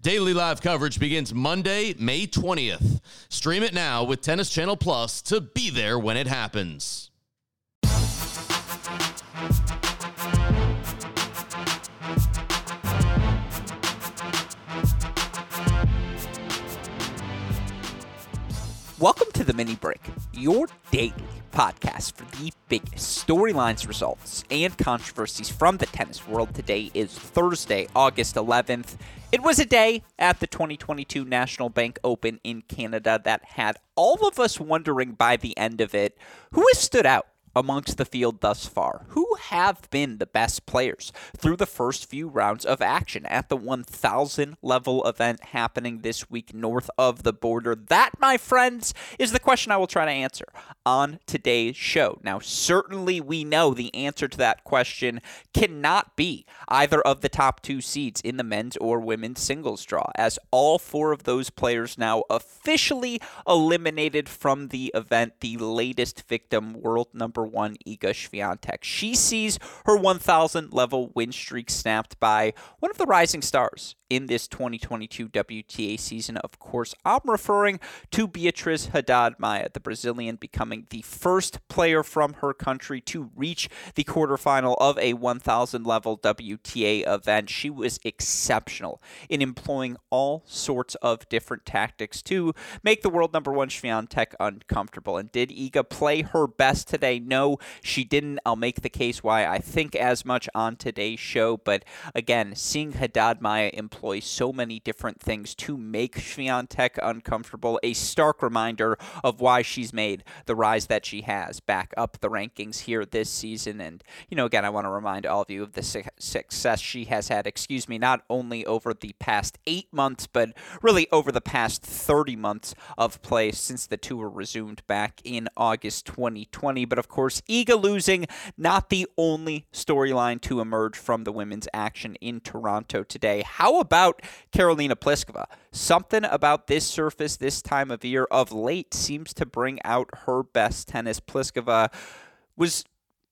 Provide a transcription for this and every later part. Daily live coverage begins Monday, May 20th. Stream it now with Tennis Channel Plus to be there when it happens. Welcome to The Mini Break, your daily podcast for the biggest storylines, results, and controversies from the tennis world. Today is Thursday, August 11th. It was a day at the 2022 National Bank Open in Canada that had all of us wondering by the end of it, who has stood out amongst the field thus far? Who have been the best players through the first few rounds of action at the 1,000 level event happening this week north of the border? That, my friends, is the question I will try to answer on today's show. Now, certainly we know the answer to that question cannot be either of the top two seeds in the men's or women's singles draw, as all four of those players now officially eliminated from the event, the latest victim, world number one Iga Swiatek. She sees her 1,000 level win streak snapped by one of the rising stars in this 2022 WTA season. Of course, I'm referring to Beatriz Haddad Maia, the Brazilian becoming the first player from her country to reach the quarterfinal of a 1,000 level WTA event. She was exceptional in employing all sorts of different tactics to make the world number one Swiatek uncomfortable. And did Iga play her best today? No, she didn't. I'll make the case why I think as much on today's show. But again, seeing Haddad Maia employ so many different things to make Swiatek uncomfortable, a stark reminder of why she's made the rise that she has back up the rankings here this season. And, you know, again, I want to remind all of you of the success she has had, not only over the past 8 months, but really over the past 30 months of play since the tour resumed back in August 2020. But of course, Iga losing, not the only storyline to emerge from the women's action in Toronto today. How about Karolina Pliskova? Something about this surface this time of year of late seems to bring out her best tennis. Pliskova was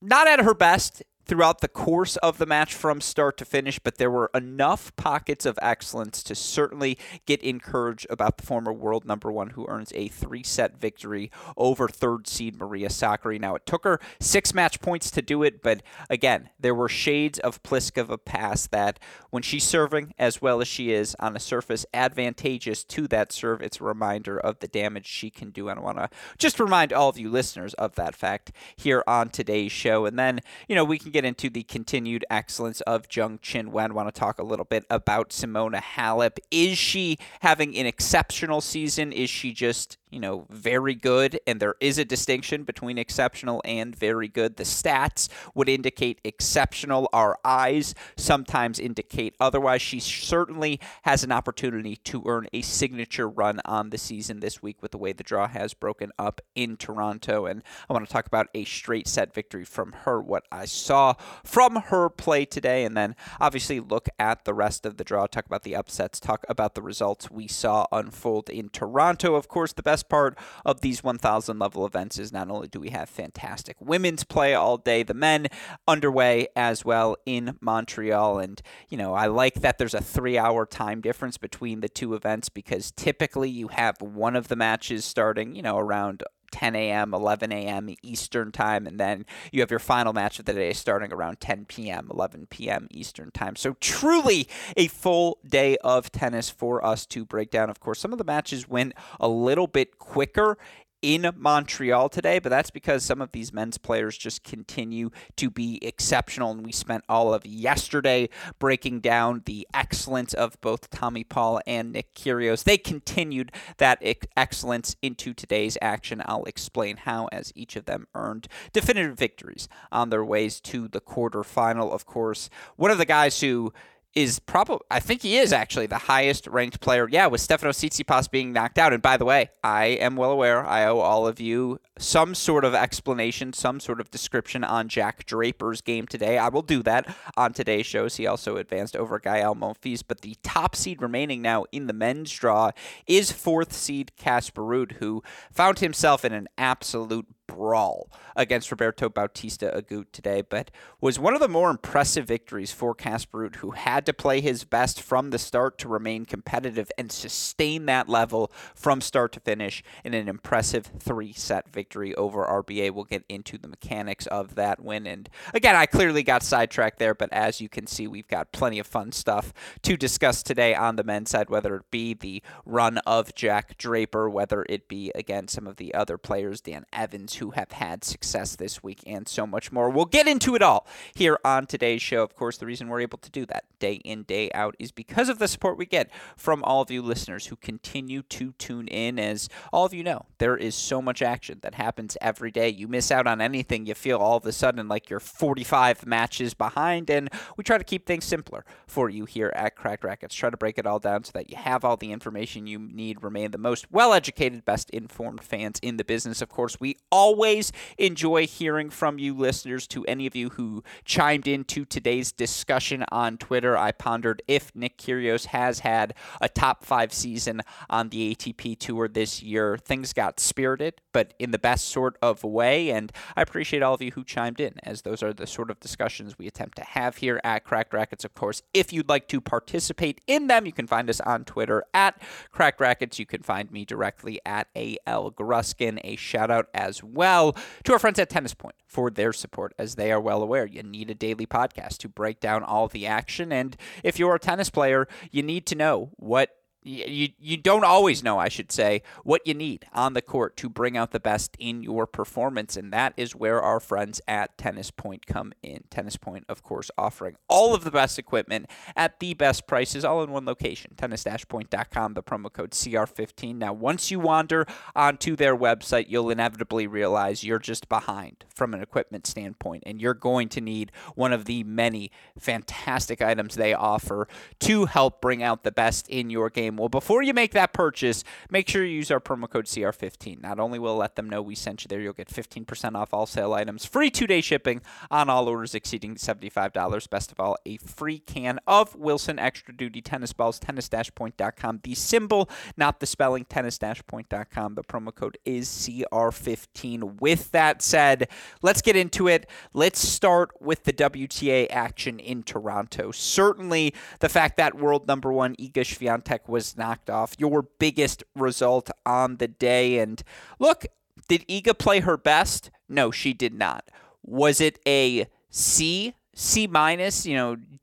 not at her best throughout the course of the match from start to finish, but there were enough pockets of excellence to certainly get encouraged about the former world number one who earns a three-set victory over third seed Maria Sakkari. Now, it took her six match points to do it, but again, there were shades of Pliskova past that. When she's serving as well as she is on a surface advantageous to that serve, it's a reminder of the damage she can do. And I want to just remind all of you listeners of that fact here on today's show. And then, you know, we can get into the continued excellence of Zheng Qinwen. Want to talk a little bit about Simona Halep. Is she having an exceptional season? Is she just, you know, very good? And there is a distinction between exceptional and very good. The stats would indicate exceptional. Our eyes sometimes indicate otherwise. She certainly has an opportunity to earn a signature run on the season this week with the way the draw has broken up in Toronto. And I want to talk about a straight set victory from her, what I saw from her play today, and then obviously look at the rest of the draw, talk about the upsets, talk about the results we saw unfold in Toronto. Of course, the best part of these 1,000 level events is not only do we have fantastic women's play all day, the men underway as well in Montreal. And, you know, I like that there's a 3 hour time difference between the two events, because typically you have one of the matches starting, you know, around 10 a.m., 11 a.m. Eastern time, and then you have your final match of the day starting around 10 p.m., 11 p.m. Eastern time. So truly a full day of tennis for us to break down. Of course, some of the matches went a little bit quicker in Montreal today, but that's because some of these men's players just continue to be exceptional, and we spent all of yesterday breaking down the excellence of both Tommy Paul and Nick Kyrgios. They continued that excellence into today's action. I'll explain how, as each of them earned definitive victories on their ways to the quarterfinal. Of course, one of the guys who is probably, I think he is actually the highest ranked player. Yeah, with Stefanos Tsitsipas being knocked out. And by the way, I am well aware, I owe all of you some sort of explanation, some sort of description on Jack Draper's game today. I will do that on today's shows. He also advanced over Gael Monfils, but the top seed remaining now in the men's draw is fourth seed Casper Ruud, who found himself in an absolute brawl against Roberto Bautista Agut today, but was one of the more impressive victories for Casper Ruud, who had to play his best from the start to remain competitive and sustain that level from start to finish in an impressive three-set victory over RBA. We'll get into the mechanics of that win, and again, I clearly got sidetracked there, but as you can see, we've got plenty of fun stuff to discuss today on the men's side, whether it be the run of Jack Draper, whether it be, again, some of the other players, Dan Evans, who have had success this week, and so much more. We'll get into it all here on today's show. Of course, the reason we're able to do that day in, day out is because of the support we get from all of you listeners who continue to tune in. As all of you know, there is so much action that happens every day. You miss out on anything, you feel all of a sudden like you're 45 matches behind, and we try to keep things simpler for you here at Cracked Rackets. Try to break it all down so that you have all the information you need, remain the most well-educated, best-informed fans in the business. Of course, we always enjoy hearing from you listeners. To any of you who chimed into today's discussion on Twitter, I pondered if Nick Kyrgios has had a top five season on the ATP Tour this year. Things got spirited, but in the best sort of way, and I appreciate all of you who chimed in, as those are the sort of discussions we attempt to have here at Cracked Rackets. Of course, if you'd like to participate in them, you can find us on Twitter at Cracked Rackets. You can find me directly at AL Gruskin. A shout out as well to our friends at Tennis Point for their support, as they are well aware you need a daily podcast to break down all the action, and if you're a tennis player, you need to know what you don't always know, I should say, what you need on the court to bring out the best in your performance, and that is where our friends at Tennis Point come in. Tennis Point, of course, offering all of the best equipment at the best prices, all in one location, tennis-point.com, the promo code CR15. Now, once you wander onto their website, you'll inevitably realize you're just behind from an equipment standpoint, and you're going to need one of the many fantastic items they offer to help bring out the best in your game. Well, before you make that purchase, make sure you use our promo code CR15. Not only will let them know we sent you there, you'll get 15% off all sale items, free 2-day shipping on all orders exceeding $75. Best of all, a free can of Wilson Extra Duty tennis balls. Tennis-point.com, the symbol, not the spelling, tennis-point.com. The promo code is CR15. With that said, let's get into it. Let's start with the WTA action in Toronto. Certainly, the fact that world number one Iga Swiatek was knocked off, your biggest result on the day. And look, did Iga play her best? No, she did not. Was it a C-,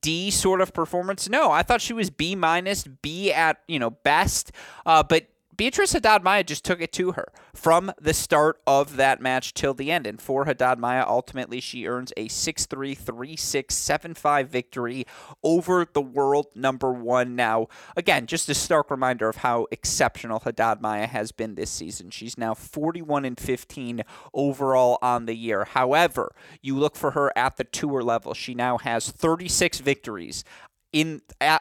D sort of performance? No, I thought she was B- at, best. But Beatriz Haddad Maia just took it to her from the start of that match till the end. And for Haddad Maia, ultimately, she earns a 6-3, 3-6, 7-5 victory over the world number one. Now, again, just a stark reminder of how exceptional Haddad Maia has been this season. She's now 41-15 overall on the year. However, you look for her at the tour level. She now has 36 victories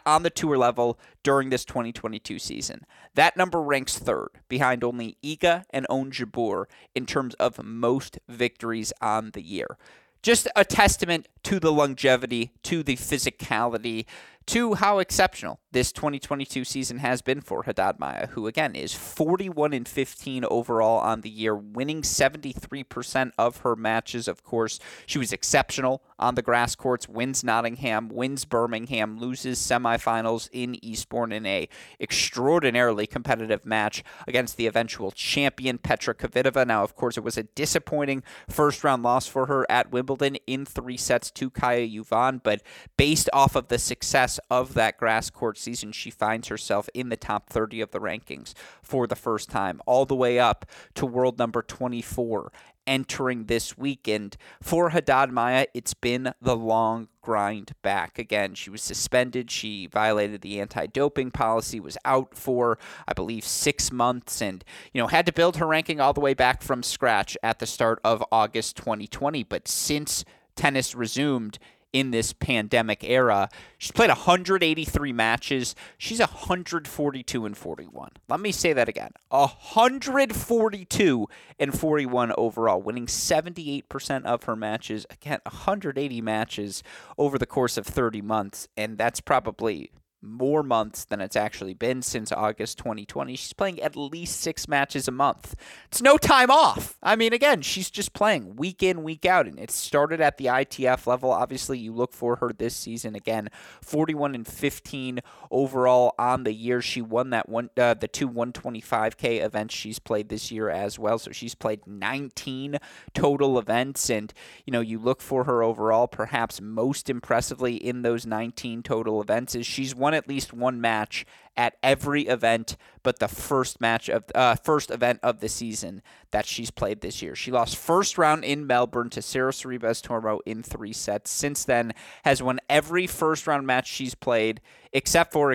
on the tour level during this 2022 season. That number ranks third, behind only Iga and Oun Jabeur in terms of most victories on the year. Just a testament to the longevity, to the physicality, to how exceptional this 2022 season has been for Haddad Maia, who again is 41-15 overall on the year, winning 73% of her matches. Of course, she was exceptional on the grass courts, wins Nottingham, wins Birmingham, loses semifinals in Eastbourne in a extraordinarily competitive match against the eventual champion Petra Kvitova. Now, of course, it was a disappointing first-round loss for her at Wimbledon in 3 sets to Kaya Yuvan, but based off of the success of that grass court season, she finds herself in the top 30 of the rankings for the first time, all the way up to world number 24 entering this weekend. For Haddad Maia, it's been the long grind back. Again, she was suspended. She violated the anti-doping policy, was out for, I believe, 6 months, and had to build her ranking all the way back from scratch at the start of August 2020. But since tennis resumed, in this pandemic era. She's played 183 matches. She's 142-41. Let me say that again. 142-41 overall, winning 78% of her matches. Again, 180 matches over the course of 30 months, and that's probably more months than it's actually been since August 2020. She's playing at least 6 matches a month. It's no time off. I mean, again, she's just playing week in, week out, and it started at the ITF level. Obviously, you look for her this season again. 41-15 overall on the year. She won that the two 125K events she's played this year as well. So she's played 19 total events, and you look for her overall. Perhaps most impressively in those 19 total events is she's won at least one match at every event but the first event of the season that she's played this year. She lost first round in Melbourne to Sarah Cerebes-Tormo in 3 sets. Since then, has won every first round match she's played except for,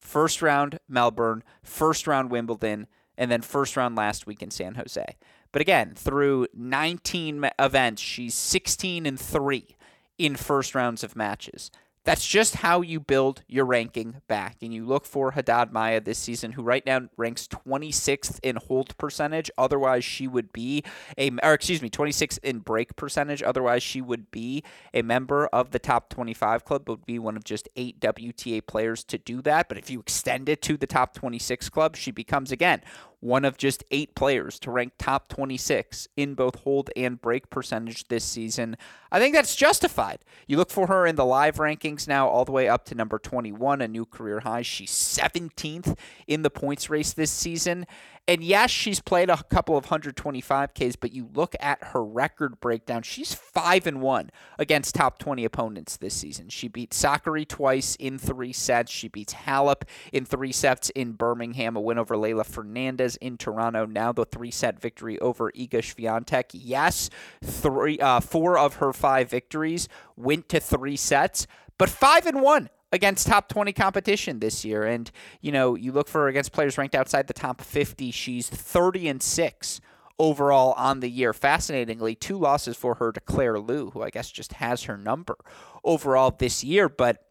first round Melbourne, first round Wimbledon, and then first round last week in San Jose. But again, through 19 events, she's 16-3 in first rounds of matches. That's just how you build your ranking back. And you look for Haddad Maia this season, who right now ranks 26th in hold percentage. Otherwise, she would be 26th in break percentage. Otherwise, she would be a member of the top 25 club, would be one of just 8 WTA players to do that. But if you extend it to the top 26 club, she becomes, again, one of just 8 players to rank top 26 in both hold and break percentage this season. I think that's justified. You look for her in the live rankings now all the way up to number 21, a new career high. She's 17th in the points race this season. And yes, she's played a couple of 125Ks, but you look at her record breakdown. She's 5-1 against top 20 opponents this season. She beat Sakkari twice in 3 sets. She beats Halep in 3 sets in Birmingham, a win over Leylah Fernandez in Toronto. Now the 3-set victory over Iga Swiatek. Yes, 4 of her 5 victories went to 3 sets, but 5-1 against top 20 competition this year. And, you look for her against players ranked outside the top 50. She's 30-6. Overall on the year. Fascinatingly, 2 losses for her to Claire Liu, who I guess just has her number overall this year, but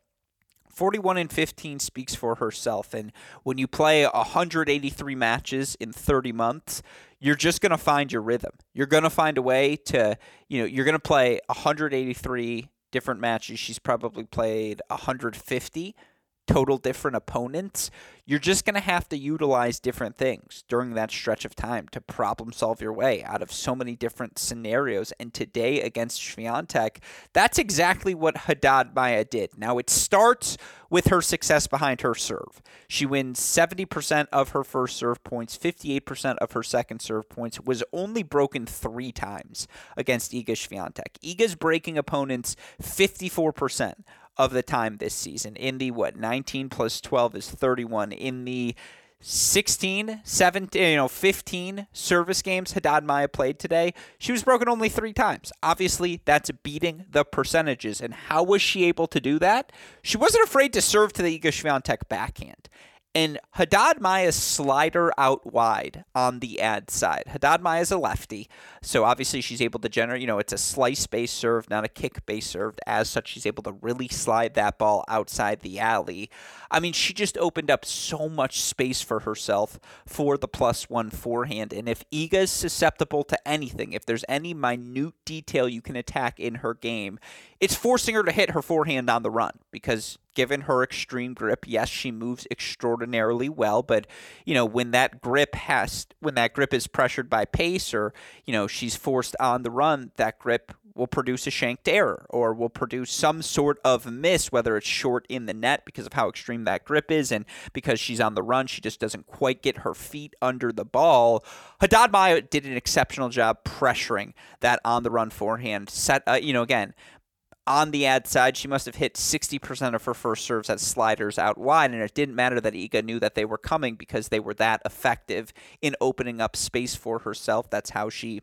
41-15 speaks for herself, and when you play 183 matches in 30 months, you're just going to find your rhythm. You're going to find a way to, you're going to play 183 different matches. She's probably played 150 total different opponents. You're just going to have to utilize different things during that stretch of time to problem solve your way out of so many different scenarios. And today against Swiatek, that's exactly what Haddad Maia did. Now, it starts with her success behind her serve. She wins 70% of her first serve points, 58% of her second serve points, was only broken 3 times against Iga Swiatek. Iga's breaking opponents 54%. Of the time this season. In the 19 plus 12 is 31. In the 16, 17, 15 service games Haddad Maia played today, she was broken only 3 times. Obviously, that's beating the percentages. And how was she able to do that? She wasn't afraid to serve to the Iga Swiatek backhand. And Haddad Maia's slider out wide on the ad side. Haddad Maia's a lefty, so obviously she's able to generate, it's a slice-based serve, not a kick-based serve. As such, she's able to really slide that ball outside the alley. I mean, she just opened up so much space for herself for the +1 forehand. And if Iga's susceptible to anything, if there's any minute detail you can attack in her game, it's forcing her to hit her forehand on the run because given her extreme grip, yes, she moves extraordinarily well, but when that grip is pressured by pace or she's forced on the run, that grip will produce a shanked error or will produce some sort of miss, whether it's short in the net because of how extreme that grip is and because she's on the run, she just doesn't quite get her feet under the ball. Haddad Maia did an exceptional job pressuring that on the run forehand set. Again, on the ad side, she must have hit 60% of her first serves at sliders out wide, and it didn't matter that Iga knew that they were coming because they were that effective in opening up space for herself. That's how she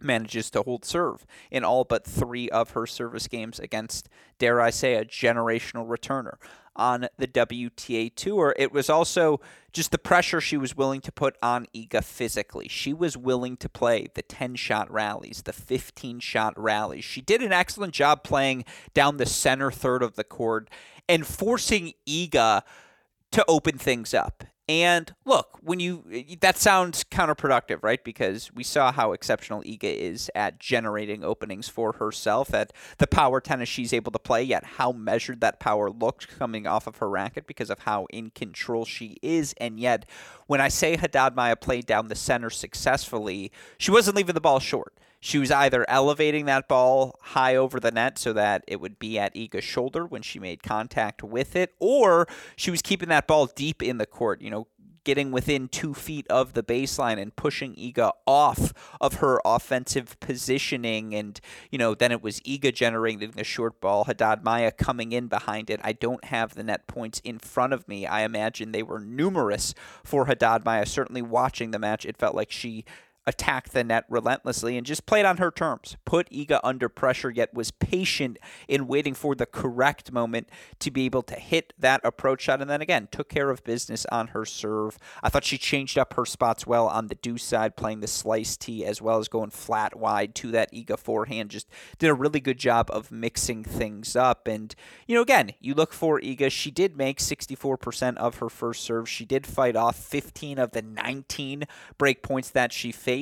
manages to hold serve in all but 3 of her service games against, dare I say, a generational returner on the WTA Tour. It was also just the pressure she was willing to put on Iga physically. She was willing to play the 10-shot rallies, the 15-shot rallies. She did an excellent job playing down the center third of the court and forcing Iga to open things up. And look, when that sounds counterproductive, right? Because we saw how exceptional Iga is at generating openings for herself, at the power tennis she's able to play, yet how measured that power looked coming off of her racket because of how in control she is. And yet, when I say Haddad Maia played down the center successfully, she wasn't leaving the ball short. She was either elevating that ball high over the net so that it would be at Iga's shoulder when she made contact with it, or she was keeping that ball deep in the court, getting within 2 feet of the baseline and pushing Iga off of her offensive positioning. And, then it was Iga generating a short ball, Haddad Maia coming in behind it. I don't have the net points in front of me. I imagine they were numerous for Haddad Maia. Certainly watching the match, it felt like she attacked the net relentlessly and just played on her terms, put Iga under pressure, yet was patient in waiting for the correct moment to be able to hit that approach shot, and then again, took care of business on her serve. I thought she changed up her spots well on the deuce side, playing the slice tee as well as going flat wide to that Iga forehand. Just did a really good job of mixing things up, and, again, you look for Iga. She did make 64% of her first serve. She did fight off 15 of the 19 break points that she faced,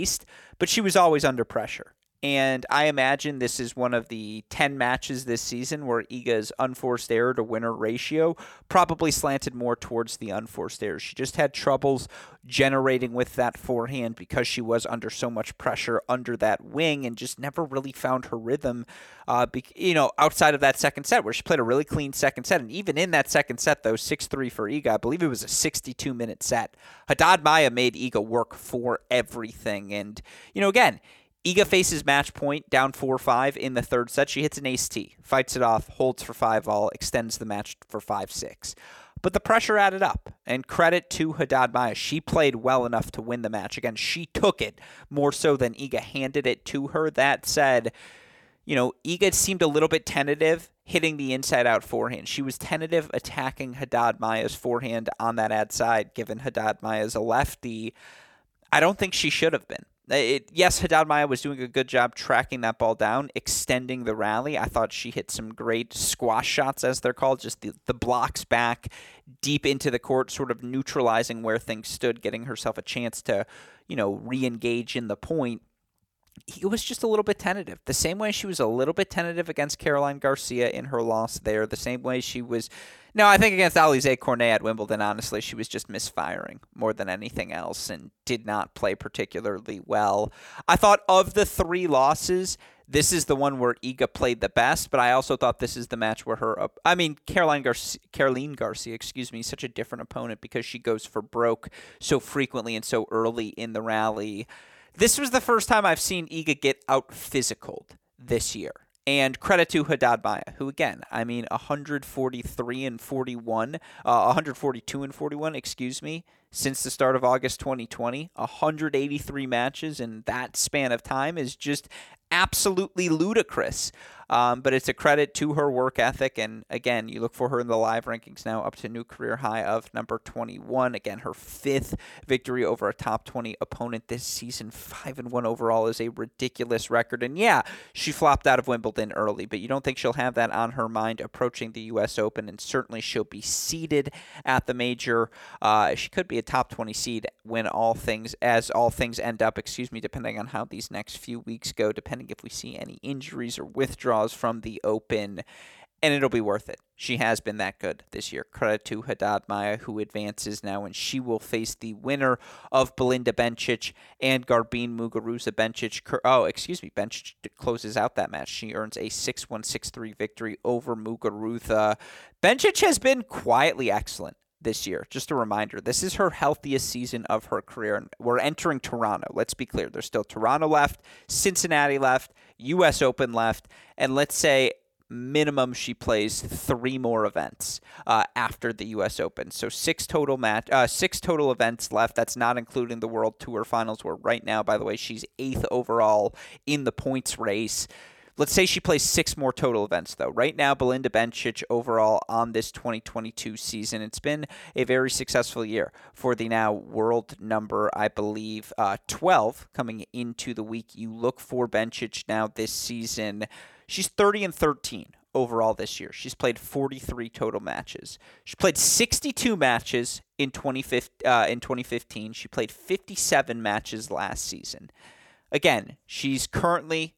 but she was always under pressure. And I imagine this is one of the 10 matches this season where Iga's unforced error to winner ratio probably slanted more towards the unforced errors. She just had troubles generating with that forehand because she was under so much pressure under that wing and just never really found her rhythm, outside of that second set where she played a really clean second set. And even in that second set, though, 6-3 for Iga, I believe it was a 62-minute set. Haddad Maia made Iga work for everything. And, again, Iga faces match point, down 4-5 in the third set. She hits an ace-T, fights it off, holds for 5-all, extends the match for 5-6. But the pressure added up, and credit to Haddad Maia. She played well enough to win the match. Again, she took it more so than Iga handed it to her. That said, Iga seemed a little bit tentative hitting the inside-out forehand. She was tentative attacking Haddad Maia's forehand on that ad side, given Haddad Maia's a lefty. I don't think she should have been. Yes, Haddad Maia was doing a good job tracking that ball down, extending the rally. I thought she hit some great squash shots, as they're called, just the blocks back deep into the court, sort of neutralizing where things stood, getting herself a chance to, re-engage in the point. He was just a little bit tentative. The same way she was a little bit tentative against Caroline Garcia in her loss there. The same way she was... No, I think against Alizée Cornet at Wimbledon, honestly, she was just misfiring more than anything else and did not play particularly well. I thought of the three losses, this is the one where Iga played the best, but I also thought this is the match where Caroline Garcia, such a different opponent because she goes for broke so frequently and so early in the rally. This was the first time I've seen Iga get out-physicaled this year. And credit to Haddad Maia, who, again, 142 and 41, since the start of August 2020, 183 matches in that span of time is just absolutely ludicrous. But it's a credit to her work ethic. And again, you look for her in the live rankings now up to a new career high of number 21. Again, her fifth victory over a top 20 opponent this season. 5-1 overall is a ridiculous record. And yeah, she flopped out of Wimbledon early, but you don't think she'll have that on her mind approaching the U.S. Open. And certainly she'll be seeded at the major. She could be a top 20 seed as all things end up, depending on how these next few weeks go, depending if we see any injuries or withdrawals from the Open, and it'll be worth it. She has been that good this year. Credit to Haddad Maia, who advances now, and she will face the winner of Belinda Bencic and Garbine Muguruza. Bencic closes out that match. She earns a 6-1, 6-3 victory over Muguruza. Bencic has been quietly excellent this year. Just a reminder, this is her healthiest season of her career, and we're entering Toronto. Let's be clear. There's still Toronto left, Cincinnati left, U.S. Open left, and let's say minimum she plays three more events after the U.S. Open. So six total events left. That's not including the World Tour Finals, where right now, by the way, she's 8th overall in the points race. Let's say she plays six more total events, though. Right now, Belinda Bencic overall on this 2022 season, it's been a very successful year for the now world number, I believe, 12 coming into the week. You look for Bencic now this season. She's 30-13 overall this year. She's played 43 total matches. She played 62 matches in 2015. She played 57 matches last season. Again, she's currently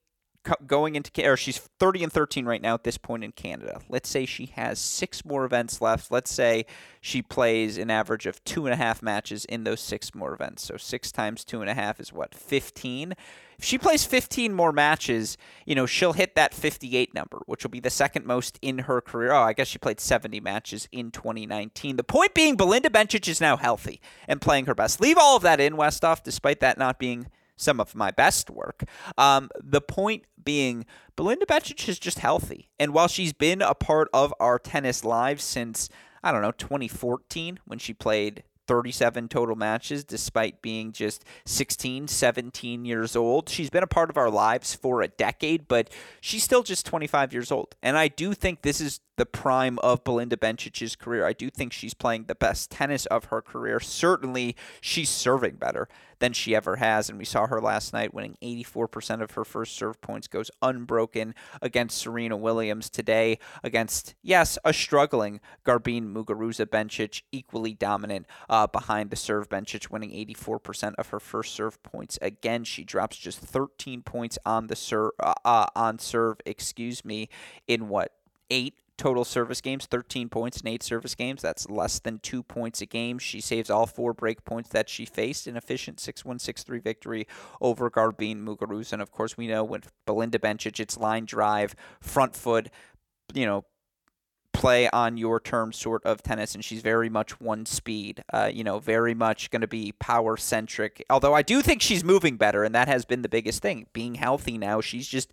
going into, or she's 30-13 right now at this point in Canada. Let's say she has six more events left. Let's say she plays an average of 2.5 matches in those six more events. So 6 times 2.5 is what, 15? If she plays 15 more matches, you know, she'll hit that 58 number, which will be the second most in her career. Oh, I guess she played 70 matches in 2019. The point being, Belinda Bencic is now healthy and playing her best. Leave all of that in, Westhoff, despite that not being some of my best work. The point being, Belinda Bencic is just healthy. And while she's been a part of our tennis lives since, 2014, when she played 37 total matches, despite being just 16, 17 years old. She's been a part of our lives for a decade, but she's still just 25 years old. And I do think this is the prime of Belinda Bencic's career. I do think she's playing the best tennis of her career. Certainly, she's serving better than she ever has. And we saw her last night winning 84% of her first serve points, goes unbroken against Serena Williams today against, yes, a struggling Garbine Muguruza. Bencic equally dominant behind the serve. Bencic winning 84% of her first serve points. Again, she drops just 13 points on the serve, in what, 8 total service games, 13 points in 8 service games. That's less than 2 points a game. She saves all 4 break points that she faced. An efficient 6-1, 6-3 victory over Garbine Muguruza. And, of course, we know with Belinda Bencic, it's line drive, front foot, play on your terms sort of tennis, and she's very much one speed, very much going to be power centric, although I do think she's moving better, and that has been the biggest thing. Being healthy now, she's just,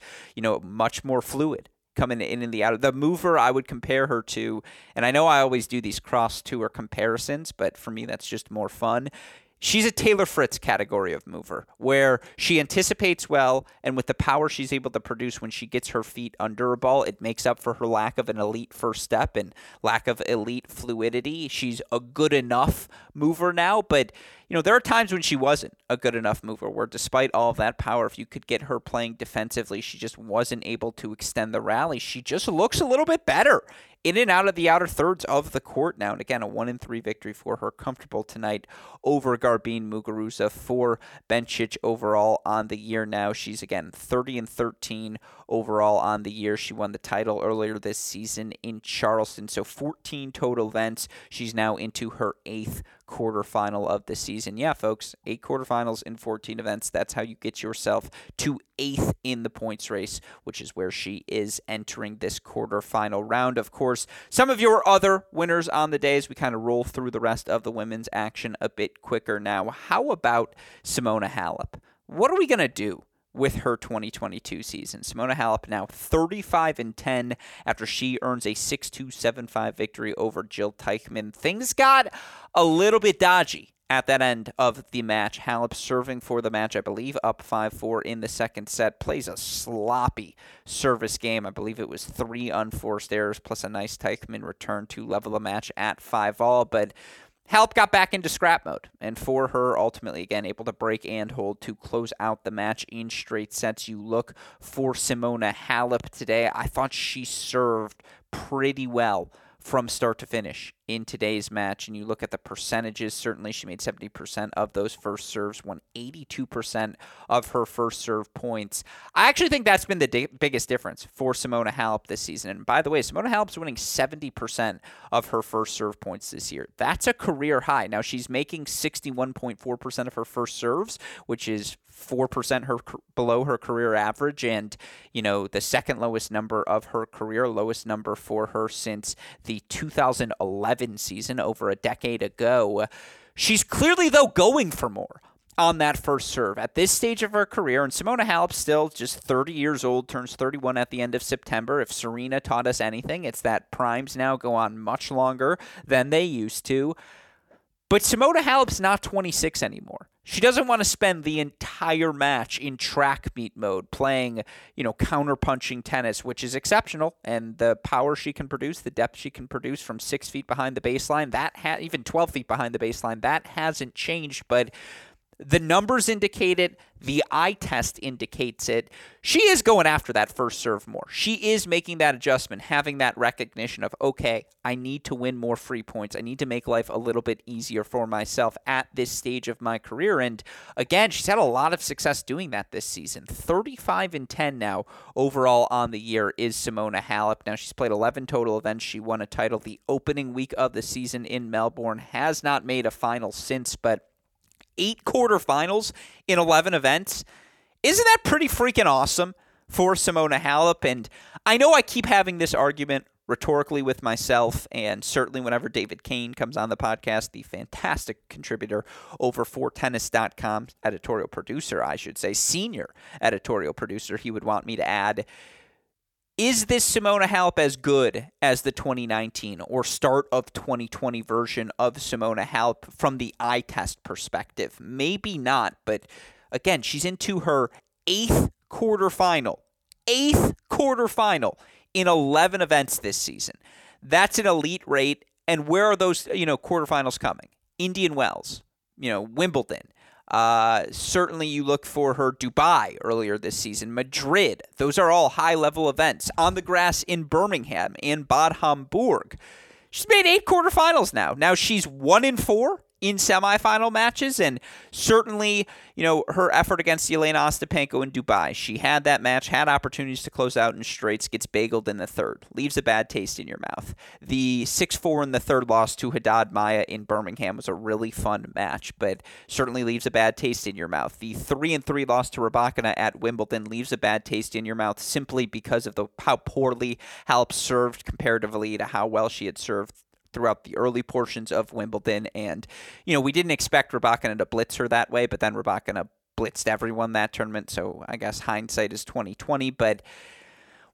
much more fluid coming in and the out. The mover I would compare her to, and I know I always do these cross-tour comparisons, but for me that's just more fun. She's a Taylor Fritz category of mover, where she anticipates well, and with the power she's able to produce when she gets her feet under a ball, it makes up for her lack of an elite first step and lack of elite fluidity. She's a good enough mover now, but there are times when she wasn't a good enough mover, where despite all of that power, if you could get her playing defensively, she just wasn't able to extend the rally. She just looks a little bit better in and out of the outer thirds of the court now. And again, a 1-3 victory for her, comfortable tonight over Garbine Muguruza. For Bencic overall on the year now, she's again 30-13 overall on the year. She won the title earlier this season in Charleston. So 14 total events. She's now into her 8th quarterfinal of the season. Yeah, folks, 8 quarterfinals in 14 events. That's how you get yourself to 8th in the points race, which is where she is entering this quarterfinal round. Of course, some of your other winners on the day as we kind of roll through the rest of the women's action a bit quicker now. How about Simona Halep? What are we going to do with her 2022 season? Simona Halep now 35-10 after she earns a 6-2, 7-5 victory over Jill Teichman. Things got a little bit dodgy at that end of the match. Halep serving for the match, I believe, up 5-4 in the second set. Plays a sloppy service game. I believe it was 3 unforced errors plus a nice Teichman return to level the match at 5-all. But Halep got back into scrap mode, and for her, ultimately, again, able to break and hold to close out the match in straight sets. You look for Simona Halep today. I thought she served pretty well from start to finish in today's match, and you look at the percentages. Certainly, she made 70% of those first serves, won 82% of her first serve points. I actually think that's been the biggest difference for Simona Halep this season. And by the way, Simona Halep's winning 70% of her first serve points this year. That's a career high. Now, she's making 61.4% of her first serves, which is 4% below her career average, and the second lowest number of her career, lowest number for her since the 2011 season, over a decade ago. She's clearly, though, going for more on that first serve at this stage of her career. And Simona Halep, still just 30 years old, turns 31 at the end of September. If Serena taught us anything, it's that primes now go on much longer than they used to. But Simona Halep's not 26 anymore. She doesn't want to spend the entire match in track meet mode playing, counter-punching tennis, which is exceptional. And the power she can produce, the depth she can produce from 6 feet behind the baseline, even 12 feet behind the baseline, that hasn't changed. But the numbers indicate it. The eye test indicates it. She is going after that first serve more. She is making that adjustment, having that recognition of, okay, I need to win more free points. I need to make life a little bit easier for myself at this stage of my career. And again, she's had a lot of success doing that this season. 35-10 now overall on the year is Simona Halep. Now she's played 11 total events. She won a title the opening week of the season in Melbourne. Has not made a final since, but 8 quarterfinals in 11 events. Isn't that pretty freaking awesome for Simona Halep? And I know I keep having this argument rhetorically with myself, and certainly whenever David Kane comes on the podcast, the fantastic contributor over for Tennis.com, editorial producer, I should say, senior editorial producer, he would want me to add, is this Simona Halep as good as the 2019 or start of 2020 version of Simona Halep from the eye test perspective? Maybe not, but again, she's into her 8th quarterfinal in 11 events this season. That's an elite rate. And where are those, quarterfinals coming? Indian Wells, Wimbledon. Certainly you look for her Dubai earlier this season, Madrid. Those are all high-level events. On the grass in Birmingham and Bad Homburg. She's made 8 quarterfinals now. Now she's 1-4 in semifinal matches, and certainly, her effort against Elena Ostapenko in Dubai. She had that match, had opportunities to close out in straights, gets bageled in the third. Leaves a bad taste in your mouth. The 6-4 in the third loss to Haddad Maia in Birmingham was a really fun match, but certainly leaves a bad taste in your mouth. The 3-3 loss to Rybakina at Wimbledon leaves a bad taste in your mouth simply because of how poorly Halep served comparatively to how well she had served throughout the early portions of Wimbledon. And, we didn't expect Rybakina to blitz her that way, but then Rybakina blitzed everyone that tournament. So I guess hindsight is 2020, but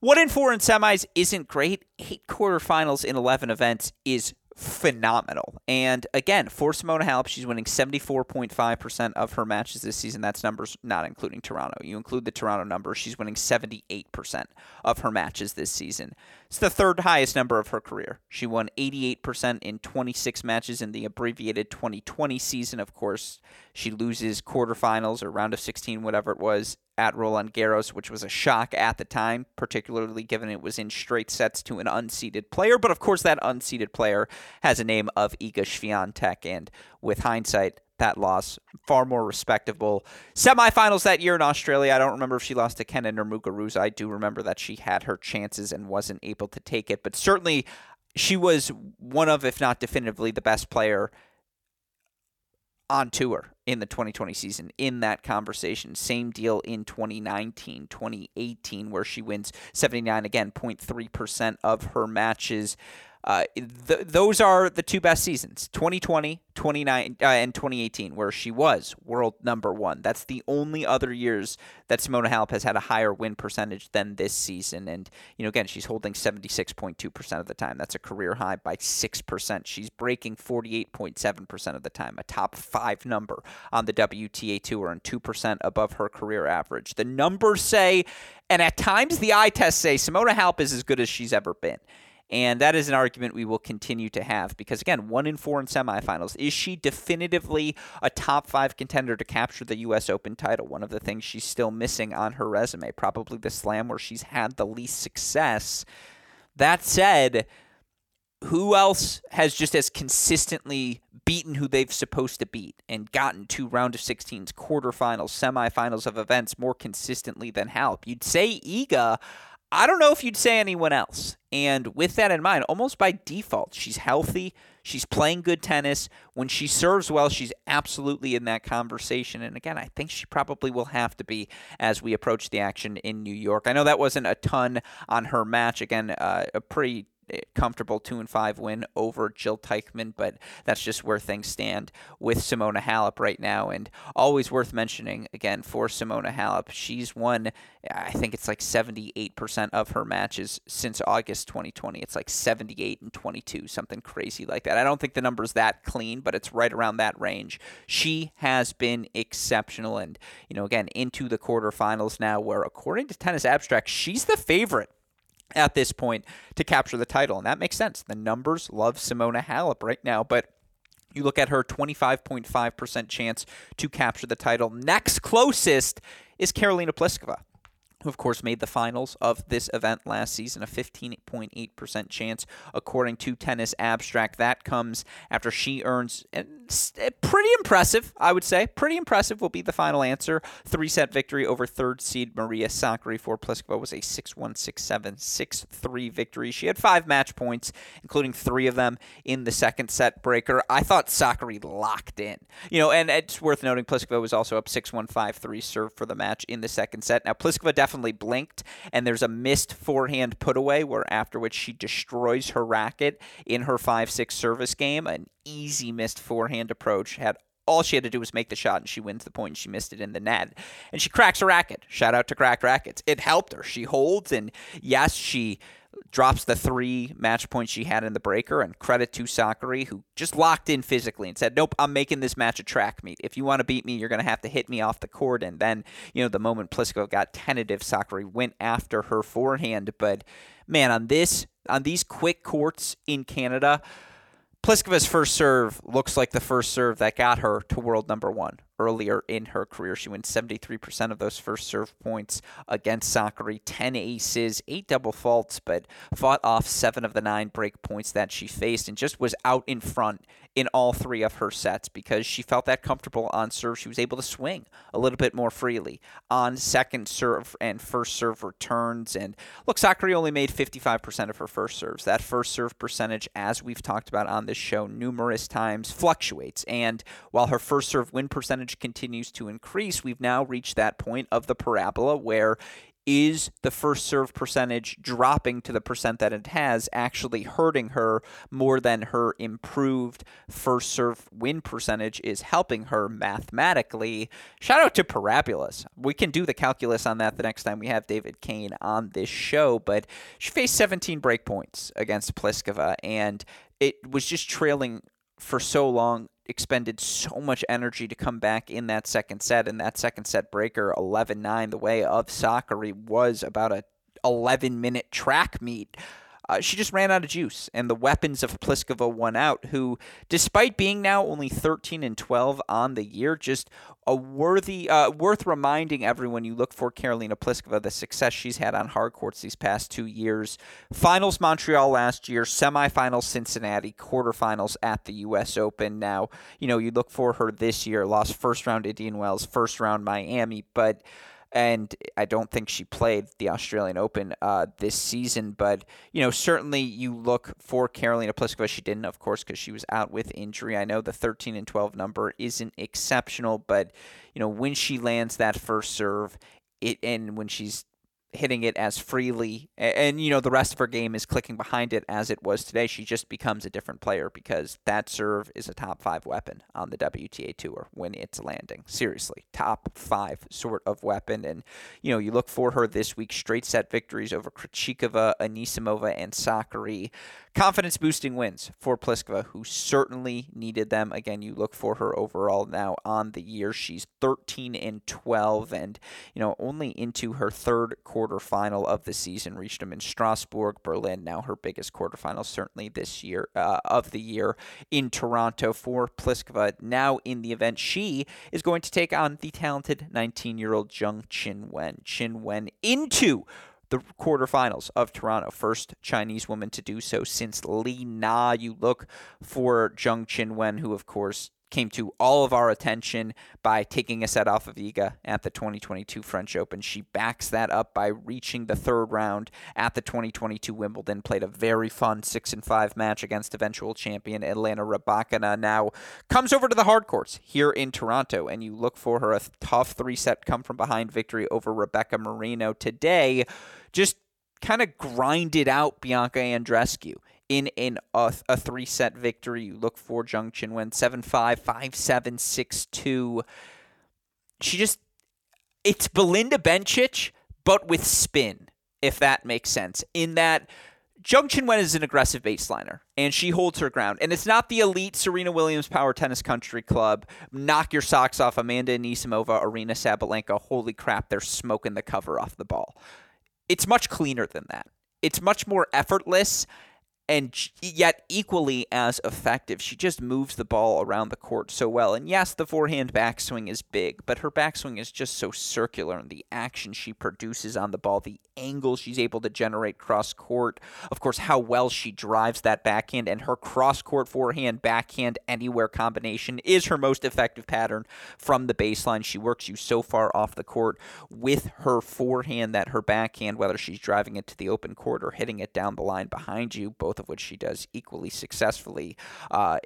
1-4 in semis isn't great. 8 quarterfinals in 11 events is phenomenal. And again, for Simona Halep, she's winning 74.5% of her matches this season. That's numbers not including Toronto. You include the Toronto number, she's winning 78% of her matches this season. It's the third highest number of her career. She won 88% in 26 matches in the abbreviated 2020 season. Of course, she loses quarterfinals or round of 16, whatever it was, at Roland Garros, which was a shock at the time, particularly given it was in straight sets to an unseeded player. But of course, that unseeded player has a name of Iga Swiatek, and with hindsight, that loss far more respectable. Semifinals that year in Australia, I don't remember if she lost to Kenin or Muguruza. I do remember that she had her chances and wasn't able to take it. But certainly, she was one of, if not definitively, the best player on tour in the 2020 season, in that conversation. Same deal in 2019, 2018, where she wins 79, again, 0.3% of her matches. Those are the two best seasons, 2020, 29, and 2018, where she was world number one. That's the only other years that Simona Halep has had a higher win percentage than this season. And, again, she's holding 76.2% of the time. That's a career high by 6%. She's breaking 48.7% of the time, a top 5 number on the WTA Tour and 2% above her career average. The numbers say, and at times the eye tests say, Simona Halep is as good as she's ever been. And that is an argument we will continue to have because, again, 1-4 in semifinals. Is she definitively a top 5 contender to capture the U.S. Open title? One of the things she's still missing on her resume, probably the slam where she's had the least success. That said, who else has just as consistently beaten who they've supposed to beat and gotten to round of 16s, quarterfinals, semifinals of events more consistently than Halep? You'd say Iga. I don't know if you'd say anyone else. And with that in mind, almost by default, she's healthy. She's playing good tennis. When she serves well, she's absolutely in that conversation. And again, I think she probably will have to be as we approach the action in New York. I know that wasn't a ton on her match. Again, a pretty comfortable 2-5 win over Jill Teichman, but that's just where things stand with Simona Halep right now. And always worth mentioning, again, for Simona Halep, she's won, I think it's like 78% of her matches since August 2020. It's like 78-22, something crazy like that. I don't think the number's that clean, but it's right around that range. She has been exceptional and, you know, again, into the quarterfinals now where, according to Tennis Abstract, she's the favorite at this point to capture the title. And that makes sense. The numbers love Simona Halep right now, but you look at her 25.5% chance to capture the title. Next closest is Karolina Pliskova, who, of course, made the finals of this event last season, a 15.8% chance, according to Tennis Abstract. That comes after she earns a pretty impressive, I would say, pretty impressive will be the final answer, 3-set victory over third seed Maria Sakkari. For Pliskova was a 6-1, 6-7, 6-3 victory. She had 5 match points, including 3 of them in the second set breaker. I thought Sakkari locked in. You know, and it's worth noting Pliskova was also up 6-1, 5-3 serve for the match in the second set. Now, Pliskova definitely blinked, and there's a missed forehand put away where after which she destroys her racket in her 5-6 service game. An easy missed forehand approach. All she had to do was make the shot, and she wins the point, and she missed it in the net. And she cracks her racket. Shout out to Cracked Rackets. It helped her. She holds, and yes, she drops the 3 match points she had in the breaker, and credit to Sakkari, who just locked in physically and said, nope, I'm making this match a track meet. If you want to beat me, you're going to have to hit me off the court. And then, you know, the moment Pliskova got tentative, Sakkari went after her forehand. But, man, on these quick courts in Canada, Pliskova's first serve looks like the first serve that got her to world number 1 earlier in her career. She wins 73% of those first serve points against Sakkari. 10 aces, 8 double faults, but fought off 7 of the 9 break points that she faced and just was out in front in all 3 of her sets because she felt that comfortable on serve. She was able to swing a little bit more freely on second serve and first serve returns. And look, Sakkari only made 55% of her first serves. That first serve percentage, as we've talked about on this show numerous times, fluctuates. And while her first serve win percentage continues to increase, we've now reached that point of the parabola where is the first serve percentage dropping to the percent that it has actually hurting her more than her improved first serve win percentage is helping her mathematically? Shout out to parabolas. We can do the calculus on that the next time we have David Kane on this show, but she faced 17 break points against Pliskova, and it was just trailing for so long, expended so much energy to come back in that second set. And that second set breaker, 11-9, the way of Sakkari, was about a 11-minute track meet. She just ran out of juice, and the weapons of Pliskova won out, who, despite being now only 13-12 on the year, just a worth reminding everyone you look for Karolina Pliskova, the success she's had on hard courts these past 2 years. Finals Montreal last year, semifinals Cincinnati, quarterfinals at the U.S. Open. Now, you know, you look for her this year, lost first round Indian Wells, first round Miami, but... and I don't think she played the Australian Open this season. But, you know, certainly you look for Karolina Pliskova. She didn't, of course, because she was out with injury. I know the 13-12 number isn't exceptional, but, you know, when she lands that first serve and when she's hitting it as freely and, you know, the rest of her game is clicking behind it as it was today, she just becomes a different player because that serve is a top 5 weapon on the WTA Tour when it's landing. Seriously, top 5 sort of weapon. And, you know, you look for her this week, straight set victories over Krejcikova, Anisimova, and Sakkari. Confidence boosting wins for Pliskova, who certainly needed them. Again, you look for her overall now on the year. She's 13-12 and, you know, only into her third quarterfinal of the season, reached them in Strasbourg, Berlin, now her biggest quarterfinal certainly this year of the year in Toronto for Pliskova. Now in the event, she is going to take on the talented 19-year-old Zheng Qinwen. Qinwen into the quarterfinals of Toronto, first Chinese woman to do so since Li Na. You look for Zheng Qinwen, who of course came to all of our attention by taking a set off of Iga at the 2022 French Open. She backs that up by reaching the third round at the 2022 Wimbledon, played a very fun 6-5 match against eventual champion Atlanta Rybakina. Now comes over to the hard courts here in Toronto, and you look for her a tough 3-set come-from-behind victory over Rebecca Moreno today. Just kind of grinded out Bianca Andreescu in a three-set victory. You look for Zheng Qinwen, 7-5, 5-7, 6-2. She just, it's Belinda Bencic, but with spin, if that makes sense, in that Zheng Qinwen is an aggressive baseliner, and she holds her ground. And it's not the elite Serena Williams Power Tennis Country Club, knock your socks off Amanda Anisimova, Aryna Sabalenka, holy crap, they're smoking the cover off the ball. It's much cleaner than that. It's much more effortless and yet equally as effective. She just moves the ball around the court so well. And yes, the forehand backswing is big, but her backswing is just so circular, and the action she produces on the ball, the angle she's able to generate cross-court, of course, how well she drives that backhand, and her cross-court forehand, backhand, anywhere combination is her most effective pattern from the baseline. She works you so far off the court with her forehand that her backhand, whether she's driving it to the open court or hitting it down the line behind you, both of which she does equally successfully,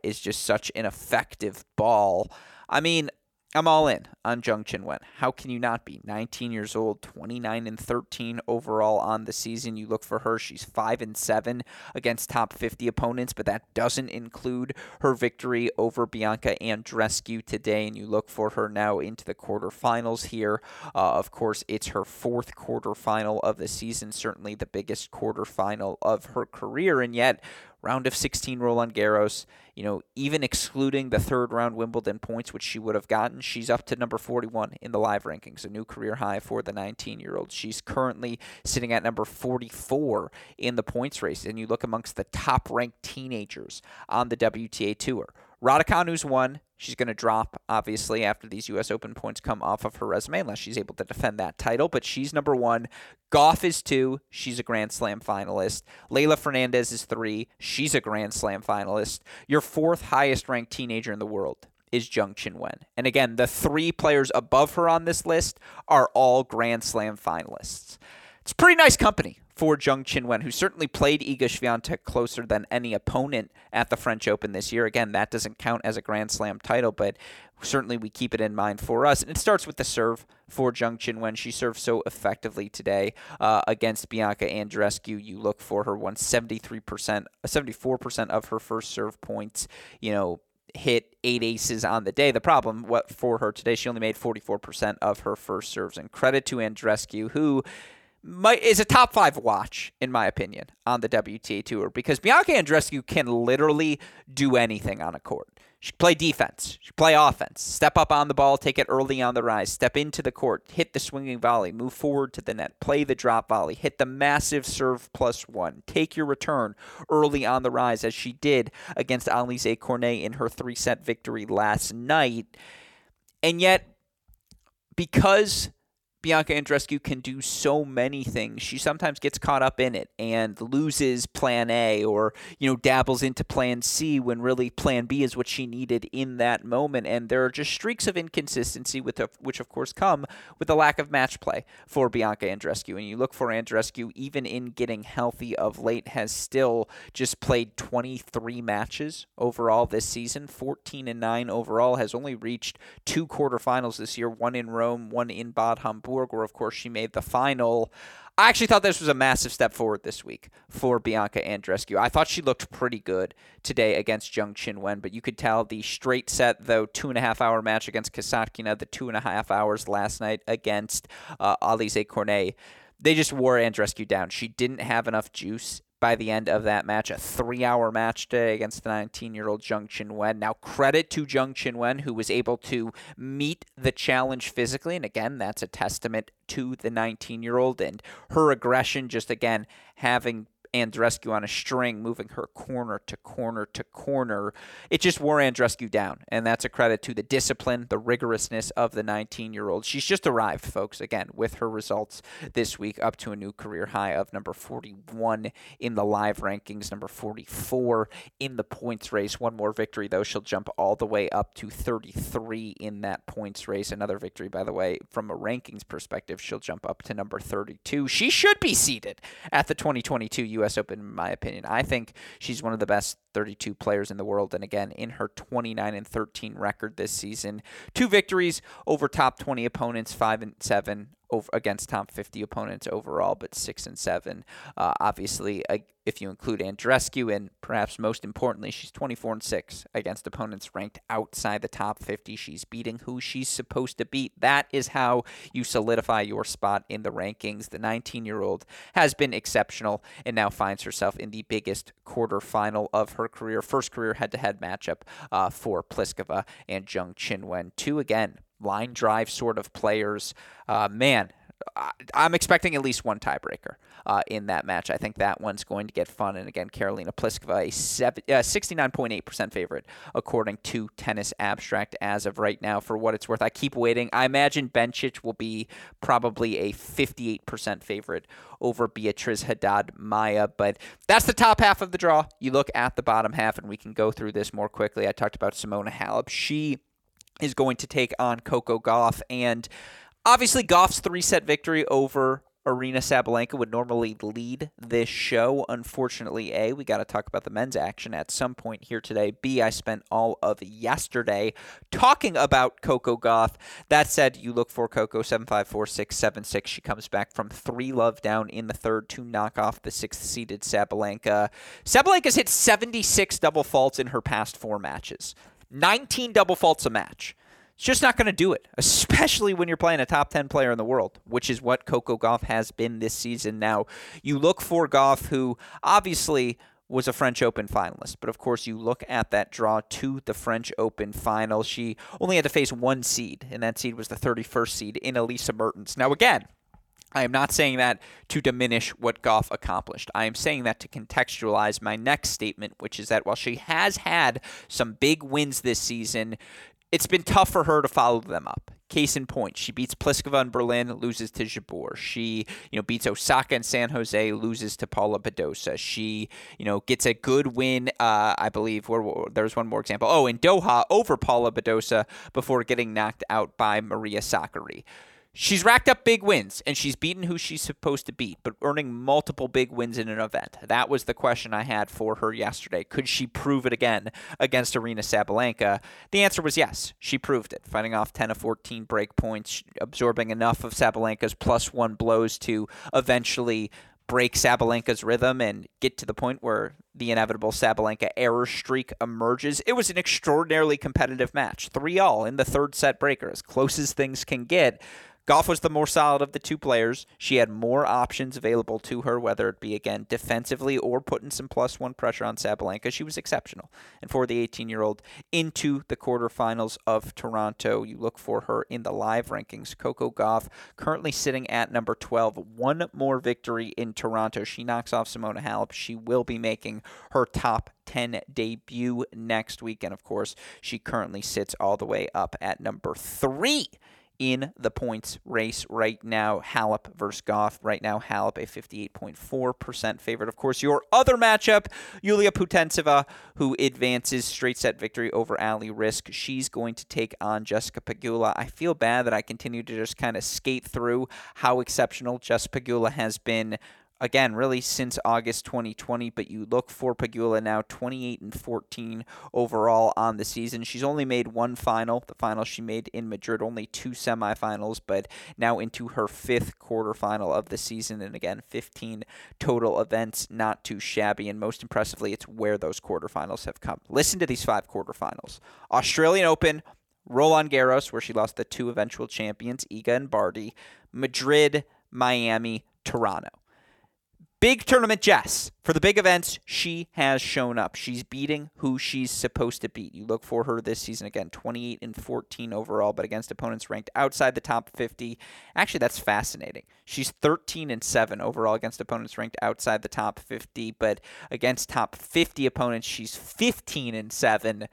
is just such an effective ball. I mean, I'm all in on Zheng Qinwen. How can you not be? 19 years old, 29-13 overall on the season. You look for her. She's 5-7 against top 50 opponents, but that doesn't include her victory over Bianca Andreescu today, and you look for her now into the quarterfinals here. Of course, it's her fourth quarterfinal of the season, certainly the biggest quarterfinal of her career, and yet round of 16 Roland Garros, you know, even excluding the third round Wimbledon points, which she would have gotten, she's up to number 41 in the live rankings, a new career high for the 19-year-old. She's currently sitting at number 44 in the points race, and you look amongst the top-ranked teenagers on the WTA Tour. Raducanu's one. She's going to drop, obviously, after these U.S. Open points come off of her resume, unless she's able to defend that title. But she's number one. Gauff is two. She's a Grand Slam finalist. Leylah Fernandez is three. She's a Grand Slam finalist. Your fourth highest-ranked teenager in the world is Zheng Qinwen. And again, the three players above her on this list are all Grand Slam finalists. It's pretty nice company for Zheng Qinwen, who certainly played Iga Swiatek closer than any opponent at the French Open this year. Again, that doesn't count as a Grand Slam title, but certainly we keep it in mind for us. And it starts with the serve for Zheng Qinwen. She served so effectively today against Bianca Andreescu. You look for her 74% of her first serve points, you know, hit eight aces on the day. The problem for her today, she only made 44% of her first serves. And credit to Andreescu, who is a top five watch, in my opinion, on the WTA Tour, because Bianca Andreescu can literally do anything on a court. She can play defense, she can play offense, step up on the ball, take it early on the rise, step into the court, hit the swinging volley, move forward to the net, play the drop volley, hit the massive serve plus one, take your return early on the rise, as she did against Alizée Cornet in her three-set victory last night. And yet, because Bianca Andreescu can do so many things, she sometimes gets caught up in it and loses plan A, or, you know, dabbles into plan C when really plan B is what she needed in that moment. And there are just streaks of inconsistency, which of course come with the lack of match play for Bianca Andreescu. And you look for Andreescu, even in getting healthy of late, has still just played 23 matches overall this season, 14-9 overall, has only reached two quarterfinals this year, one in Rome, one in Bad Homburg, where, of course, she made the final. I actually thought this was a massive step forward this week for Bianca Andreescu. I thought she looked pretty good today against Zheng Qinwen, but you could tell the straight set, though, 2.5-hour match against Kasatkina, the 2.5 hours last night against Alizée Cornet, they just wore Andreescu down. She didn't have enough juice by the end of that match, a 3-hour match day against the 19-year-old Zheng Qinwen. Now, credit to Zheng Qinwen, who was able to meet the challenge physically. And again, that's a testament to the 19-year-old and her aggression, just again, having Andreescu on a string, moving her corner to corner to corner. It just wore Andreescu down, and that's a credit to the discipline, the rigorousness of the 19-year-old. She's just arrived, folks, again, with her results this week, up to a new career high of number 41 in the live rankings, number 44 in the points race. One more victory, though, she'll jump all the way up to 33 in that points race. Another victory, by the way, from a rankings perspective, she'll jump up to number 32. She should be seated at the 2022 U.S. Open, in my opinion. I think she's one of the best 32 players in the world. And again, in her 29-13 record this season, two victories over top 20 opponents, 5-7. over against top 50 opponents overall, but 6-7. Obviously, if you include Andreescu, and perhaps most importantly, she's 24-6 against opponents ranked outside the top 50. She's beating who she's supposed to beat. That is how you solidify your spot in the rankings. The 19-year-old has been exceptional and now finds herself in the biggest quarterfinal of her career. First career head-to-head matchup for Pliskova and Zheng Qinwen. Two, again, line drive sort of players. Man, I'm expecting at least one tiebreaker in that match. I think that one's going to get fun. And again, Karolina Pliskova, a 69.8% favorite, according to Tennis Abstract as of right now. For what it's worth, I keep waiting. I imagine Bencic will be probably a 58% favorite over Beatriz Haddad Maia. But that's the top half of the draw. You look at the bottom half, and we can go through this more quickly. I talked about Simona Halep. She is going to take on Coco Gauff, and obviously, Gauff's three-set victory over Aryna Sabalenka would normally lead this show. Unfortunately, A, we got to talk about the men's action at some point here today. B, I spent all of yesterday talking about Coco Gauff. That said, you look for Coco 7-5, 4-6, 7-6. She comes back from 3-love down in the third to knock off the sixth-seeded Sabalenka. Sabalenka's hit 76 double faults in her past four matches. 19 double faults a match. It's just not going to do it, especially when you're playing a top 10 player in the world, which is what Coco Gauff has been this season. Now, you look for Gauff, who obviously was a French Open finalist, but of course you look at that draw to the French Open final. She only had to face one seed, and that seed was the 31st seed in Elisa Mertens. Now, again, I am not saying that to diminish what Gauff accomplished. I am saying that to contextualize my next statement, which is that while she has had some big wins this season, it's been tough for her to follow them up. Case in point, she beats Pliskova in Berlin, loses to Jabeur. She, beats Osaka in San Jose, loses to Paula Badosa. She, gets a good win, I believe, there's one more example. Oh, in Doha over Paula Badosa before getting knocked out by Maria Sakkari. She's racked up big wins, and she's beaten who she's supposed to beat, but earning multiple big wins in an event. That was the question I had for her yesterday. Could she prove it again against Aryna Sabalenka? The answer was yes. She proved it, fighting off 10 of 14 break points, absorbing enough of Sabalenka's +1 blows to eventually break Sabalenka's rhythm and get to the point where the inevitable Sabalenka error streak emerges. It was an extraordinarily competitive match. 3-all in the third set breaker, as close as things can get. Gauff was the more solid of the two players. She had more options available to her, whether it be, again, defensively or putting some +1 pressure on Sabalenka. She was exceptional. And for the 18-year-old, into the quarterfinals of Toronto, you look for her in the live rankings. Coco Gauff currently sitting at number 12. One more victory in Toronto. She knocks off Simona Halep. She will be making her top 10 debut next week. And, of course, she currently sits all the way up at number 3 in the points race right now. Halep versus Gauff. Right now, Halep a 58.4% favorite. Of course, your other matchup, Yulia Putentsova, who advances straight set victory over Ali Risk. She's going to take on Jessica Pegula. I feel bad that I continue to just kind of skate through how exceptional Jessica Pegula has been, again, really since August 2020, but you look for Pegula now, 28-14 overall on the season. She's only made one final, the final she made in Madrid, only two semifinals, but now into her fifth quarterfinal of the season. And again, 15 total events, not too shabby. And most impressively, it's where those quarterfinals have come. Listen to these 5 quarterfinals. Australian Open, Roland Garros, where she lost the 2 eventual champions, Iga and Barty, Madrid, Miami, Toronto. Big tournament Jess. For the big events, she has shown up. She's beating who she's supposed to beat. You look for her this season, again, 28-14 overall, but against opponents ranked outside the top 50. Actually, that's fascinating. She's 13-7 overall against opponents ranked outside the top 50, but against top 50 opponents, she's 15-7.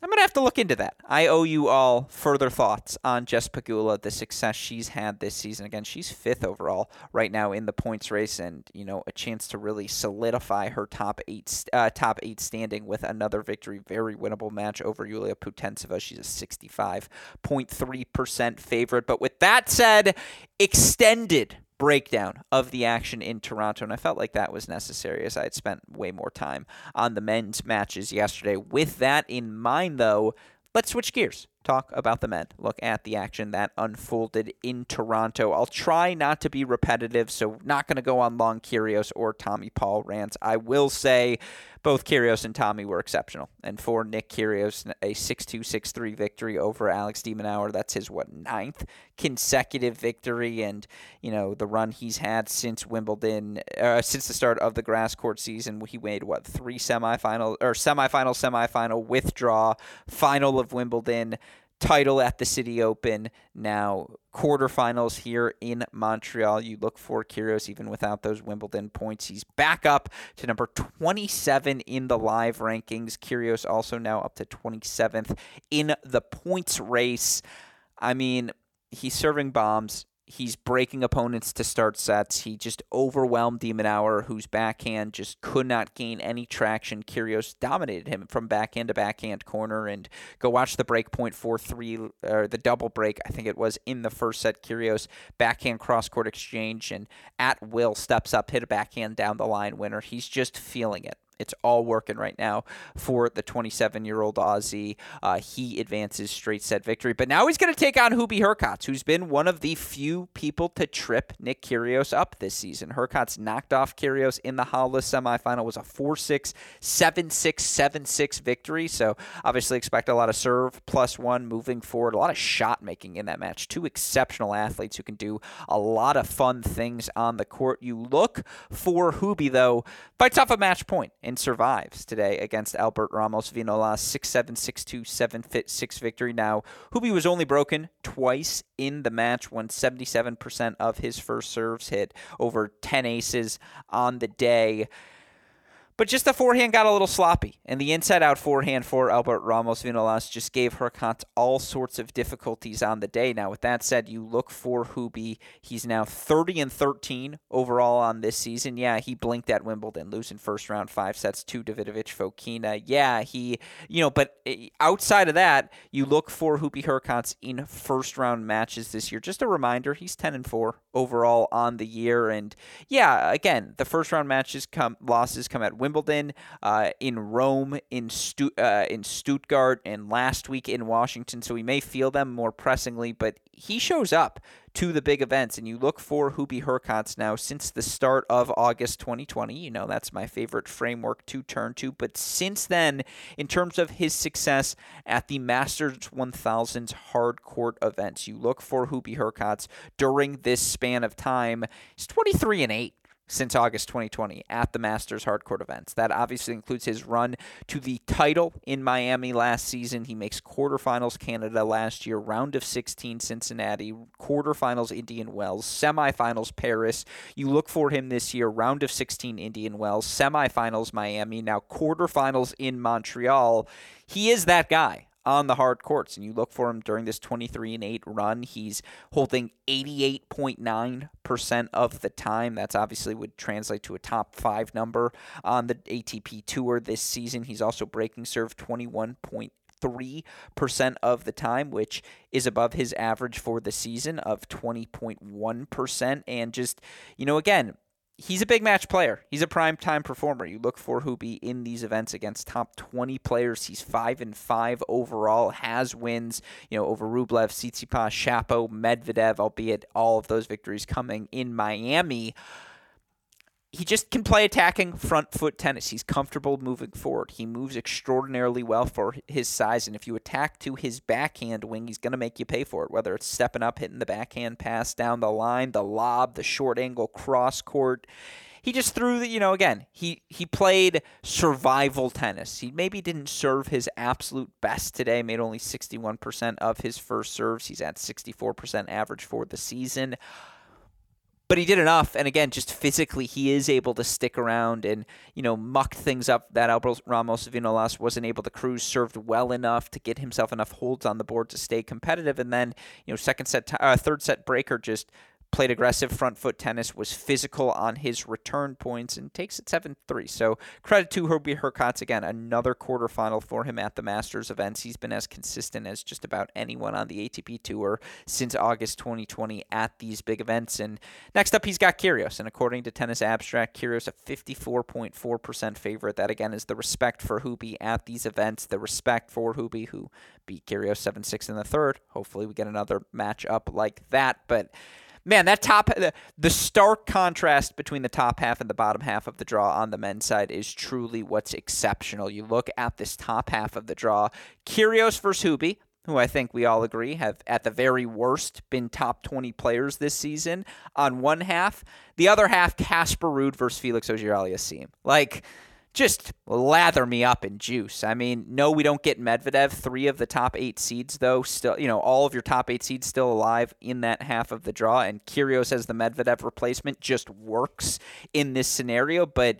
I'm going to have to look into that. I owe you all further thoughts on Jess Pegula, the success she's had this season. Again, she's 5th overall right now in the points race and, a chance to really solidify her top eight standing with another victory. Very winnable match over Yulia Putentsova. She's a 65.3% favorite. But with that said, extended breakdown of the action in Toronto, and I felt like that was necessary as I had spent way more time on the men's matches yesterday. With that in mind, though, let's switch gears talk about the men, look at the action that unfolded in Toronto. I'll try not to be repetitive, so not going to go on long Kyrgios or Tommy Paul rants. I will say both Kyrgios and Tommy were exceptional. And for Nick Kyrgios, a 6-2, 6-3 victory over Alex de Minaur. That's his, ninth consecutive victory. And, you know, the run he's had since Wimbledon, since the start of the grass court season, he made, three semifinal, withdraw, final of Wimbledon, title at the City Open, now quarterfinals here in Montreal. You look for Kyrgios even without those Wimbledon points. He's back up to number 27 in the live rankings. Kyrgios also now up to 27th in the points race. I mean, he's serving bombs. He's breaking opponents to start sets. He just overwhelmed de Minaur, whose backhand just could not gain any traction. Kyrgios dominated him from backhand to backhand corner. And go watch the break point 4-3, or the double break, I think it was, in the first set. Kyrgios backhand cross-court exchange, and at will steps up, hit a backhand down the line winner. He's just feeling it. It's all working right now for the 27-year-old Aussie. He advances straight set victory. But now he's going to take on Hubert Hurkacz, who's been one of the few people to trip Nick Kyrgios up this season. Hurkacz knocked off Kyrgios in the Halle semifinal. It was a 4-6, 7-6, 7-6 victory. So obviously expect a lot of serve, plus one moving forward, a lot of shot making in that match. Two exceptional athletes who can do a lot of fun things on the court. You look for Hubie, though, fights off a match point and survives today against Albert Ramos Vinolas, 6-7, 6-2, 7-6 victory. Now, Hubie was only broken twice in the match, when 77% of his first serves hit, over 10 aces on the day. But just the forehand got a little sloppy, and the inside-out forehand for Albert Ramos Vinolas just gave Hurkacz all sorts of difficulties on the day. Now, with that said, you look for Hubie. He's now 30-13 overall on this season. Yeah, he blinked at Wimbledon, losing first round 5 sets to Davidovich Fokina. Yeah, but outside of that, you look for Hubie Hurkacz in first-round matches this year. Just a reminder, he's 10-4 overall on the year, and yeah, again, the first-round matches losses come at Wimbledon, in Rome, in Stuttgart, and last week in Washington, so we may feel them more pressingly, but he shows up to the big events, and you look for Hubie Hurkacz now since the start of August 2020. You know, that's my favorite framework to turn to. But since then, in terms of his success at the Masters 1000's hard court events, you look for Hubie Hurkacz during this span of time. He's 23-8. Since August 2020 at the Masters hardcourt events. That obviously includes his run to the title in Miami last season. He makes quarterfinals Canada last year, round of 16 Cincinnati, quarterfinals Indian Wells, semifinals Paris. You look for him this year, round of 16 Indian Wells, semifinals Miami, now quarterfinals in Montreal. He is that guy on the hard courts, and you look for him during this 23-8 run. He's holding 88.9% of the time. That's obviously would translate to a top 5 number on the ATP Tour this season. He's also breaking serve 21.3% of the time, which is above his average for the season of 20.1%. And just, again, he's a big match player. He's a prime-time performer. You look for Hubie in these events against top 20 players. He's 5-5 overall, has wins, over Rublev, Tsitsipas, Shapo, Medvedev, albeit all of those victories coming in Miami. He just can play attacking front foot tennis. He's comfortable moving forward. He moves extraordinarily well for his size, and if you attack to his backhand wing, he's going to make you pay for it, whether it's stepping up, hitting the backhand pass down the line, the lob, the short angle cross court. He just threw he played survival tennis. He maybe didn't serve his absolute best today, made only 61% of his first serves. He's at 64% average for the season. But he did enough, and again, just physically, he is able to stick around and, mucked things up that Albert Ramos Vinolas wasn't able to cruise, served well enough to get himself enough holds on the board to stay competitive, and then, third set breaker just played aggressive front foot tennis, was physical on his return points, and takes it 7-3. So credit to Hubert Hurkacz. Again, another quarterfinal for him at the Masters events. He's been as consistent as just about anyone on the ATP Tour since August 2020 at these big events. And next up, he's got Kyrgios. And according to Tennis Abstract, Kyrgios a 54.4% favorite. That, again, is the respect for Hubie at these events, the respect for Hubie, who beat Kyrgios 7-6 in the third. Hopefully we get another matchup like that. But man, that top, the stark contrast between the top half and the bottom half of the draw on the men's side is truly what's exceptional. You look at this top half of the draw, Kyrgios versus Hubie, who I think we all agree have at the very worst been top 20 players this season on one half. The other half, Casper Ruud versus Felix Auger-Aliassime. Like, just lather me up in juice. I mean, no, we don't get Medvedev. 3 of the top 8 seeds, though, still, you know, all of your top 8 seeds still alive in that half of the draw. And Kyrgios as the Medvedev replacement just works in this scenario. But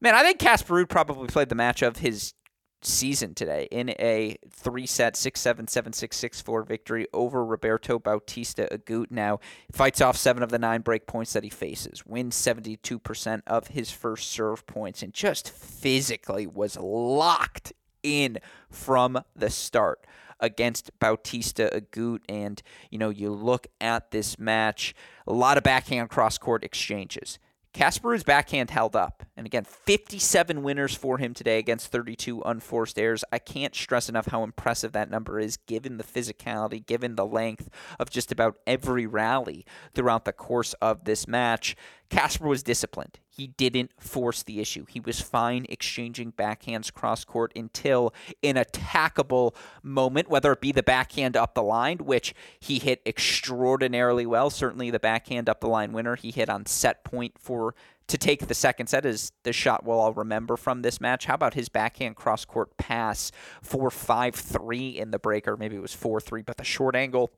man, I think Casper Ruud probably played the match of his season today in a 3-set 6-7 7-6 6-4 victory over Roberto Bautista Agut. Now fights off 7 of the 9 break points that he faces, wins 72% of his first serve points, and just physically was locked in from the start against Bautista Agut. And you know, you look at this match, a lot of backhand cross-court exchanges. Casper Ruud's backhand held up. And again, 57 winners for him today against 32 unforced errors. I can't stress enough how impressive that number is, given the physicality, given the length of just about every rally throughout the course of this match. Casper was disciplined. He didn't force the issue. He was fine exchanging backhands cross-court until an attackable moment, whether it be the backhand up the line, which he hit extraordinarily well. Certainly the backhand up the line winner he hit on set point for to take the second set is the shot we'll all remember from this match. How about his backhand cross-court pass for 5-3 in the break, or maybe it was 4-3, but the short angle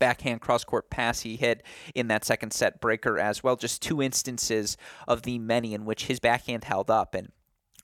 backhand cross-court pass he hit in that second set breaker as well. Just 2 instances of the many in which his backhand held up, and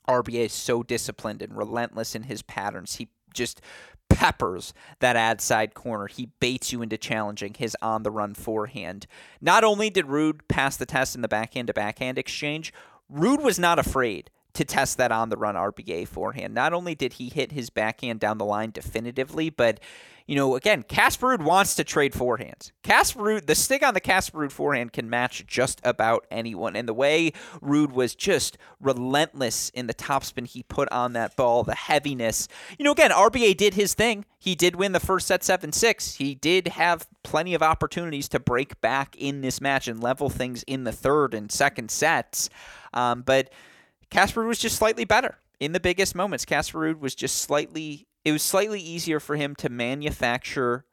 RBA is so disciplined and relentless in his patterns. He just peppers that ad side corner. He baits you into challenging his on-the-run forehand. Not only did Ruud pass the test in the backhand-to-backhand exchange, Ruud was not afraid to test that on-the-run RBA forehand. Not only did he hit his backhand down the line definitively, but you know, again, Casper Ruud wants to trade forehands. Casper Ruud, the stick on the Casper Ruud forehand can match just about anyone. And the way Ruud was just relentless in the topspin he put on that ball, the heaviness. You know, again, RBA did his thing. He did win the first set 7-6. He did have plenty of opportunities to break back in this match and level things in the third and second sets. But Casper Ruud was just slightly better in the biggest moments. Casper Ruud was just slightly... It was slightly easier for him to manufacture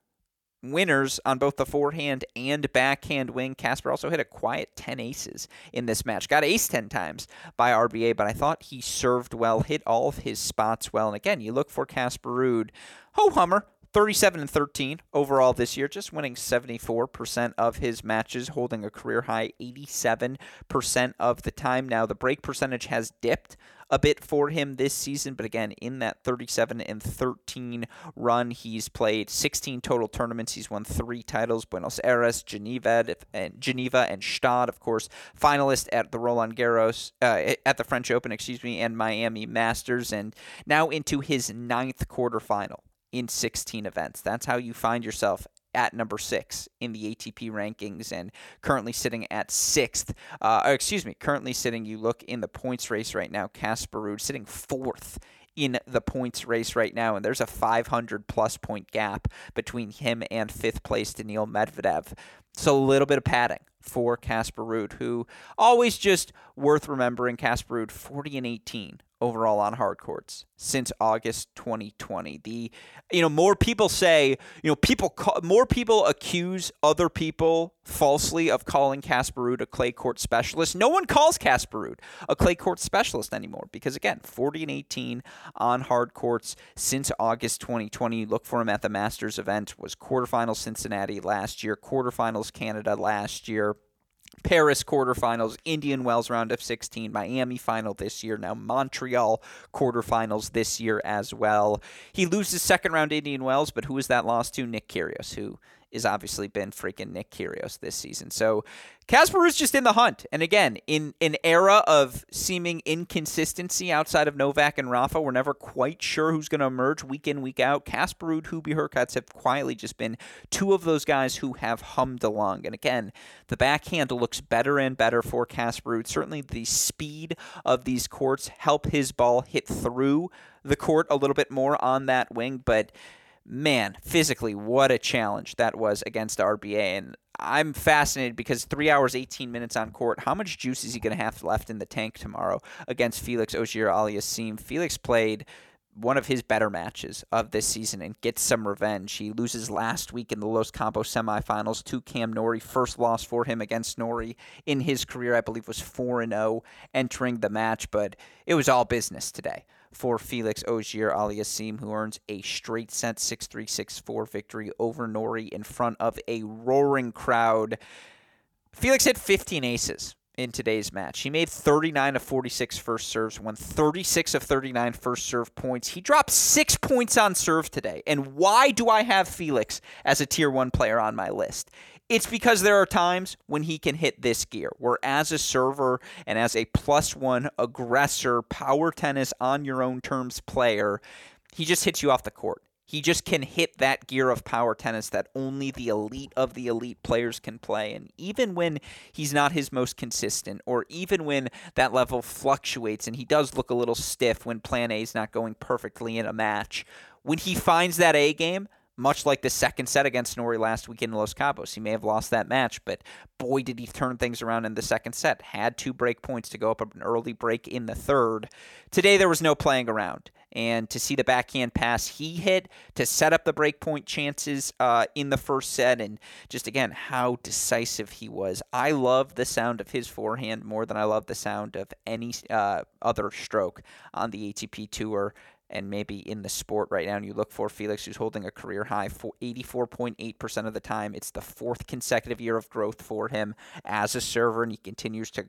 winners on both the forehand and backhand wing. Casper also hit a quiet 10 aces in this match. Got ace 10 times by RBA, but I thought he served well, hit all of his spots well. And again, you look for Casper Ruud, ho-hummer, 37-13 overall this year, just winning 74% of his matches, holding a career-high 87% of the time. Now, the break percentage has dipped a bit for him this season, but again, in that 37-13 run, he's played 16 total tournaments. He's won 3 titles, Buenos Aires, Geneva and Stade, of course, finalist at the Roland Garros, at the French Open, and Miami Masters, and now into his 9th quarterfinal in 16 events. That's how you find yourself at number 6 in the ATP rankings, and currently sitting at 6th. You look in the points race right now, Casper Ruud sitting 4th in the points race right now, and there's a 500-plus point gap between him and 5th place Daniil Medvedev. So a little bit of padding for Casper Ruud, who always just worth remembering. Casper Ruud, 40-18. Overall on hard courts since August 2020. More people say, more people accuse other people falsely of calling Casper Ruud a clay court specialist. No one calls Casper Ruud a clay court specialist anymore because, again, 40-18 on hard courts since August 2020. Look for him at the Masters event. Was quarterfinals Cincinnati last year, quarterfinals Canada last year, Paris quarterfinals, Indian Wells round of 16, Miami final this year, now Montreal quarterfinals this year as well. He loses second round Indian Wells, but who is that loss to? Nick Kyrgios, who has obviously been freaking Nick Kyrgios this season. So Casper Ruud's just in the hunt. And again, in an era of seeming inconsistency outside of Novak and Rafa, we're never quite sure who's going to emerge week in, week out. Casper Ruud, Hubert Hurkacz have quietly just been two of those guys who have hummed along. And again, the backhand looks better and better for Casper Ruud. Certainly the speed of these courts help his ball hit through the court a little bit more on that wing, but man, physically, what a challenge that was against RBA. And I'm fascinated because 3 hours, 18 minutes on court, how much juice is he going to have left in the tank tomorrow against Felix Auger-Aliassime? Felix played one of his better matches of this season and gets some revenge. He loses last week in the Los Cabos semifinals to Cam Norrie. First loss for him against Norrie in his career, I believe, was 4-0 entering the match, but it was all business today for Felix Auger-Aliassime, who earns a straight set 6-3, 6-4 victory over Norrie in front of a roaring crowd. Felix hit 15 aces in today's match. He made 39 of 46 first serves, won 36 of 39 first serve points. He dropped 6 points on serve today. And why do I have Felix as a Tier 1 player on my list? It's because there are times when he can hit this gear, where as a server and as a +1 aggressor, power tennis on your own terms player, he just hits you off the court. He just can hit that gear of power tennis that only the elite of the elite players can play. And even when he's not his most consistent, or even when that level fluctuates and he does look a little stiff when plan A is not going perfectly in a match, when he finds that A game, much like the second set against Norrie last week in Los Cabos. He may have lost that match, but boy, did he turn things around in the second set. Had 2 break points to go up an early break in the third. Today, there was no playing around. And to see the backhand pass he hit to set up the break point chances in the first set, and just, again, how decisive he was. I love the sound of his forehand more than I love the sound of any other stroke on the ATP Tour. And maybe in the sport right now, and you look for Felix, who's holding a career high for 84.8% of the time. It's the 4th consecutive year of growth for him as a server, and he continues to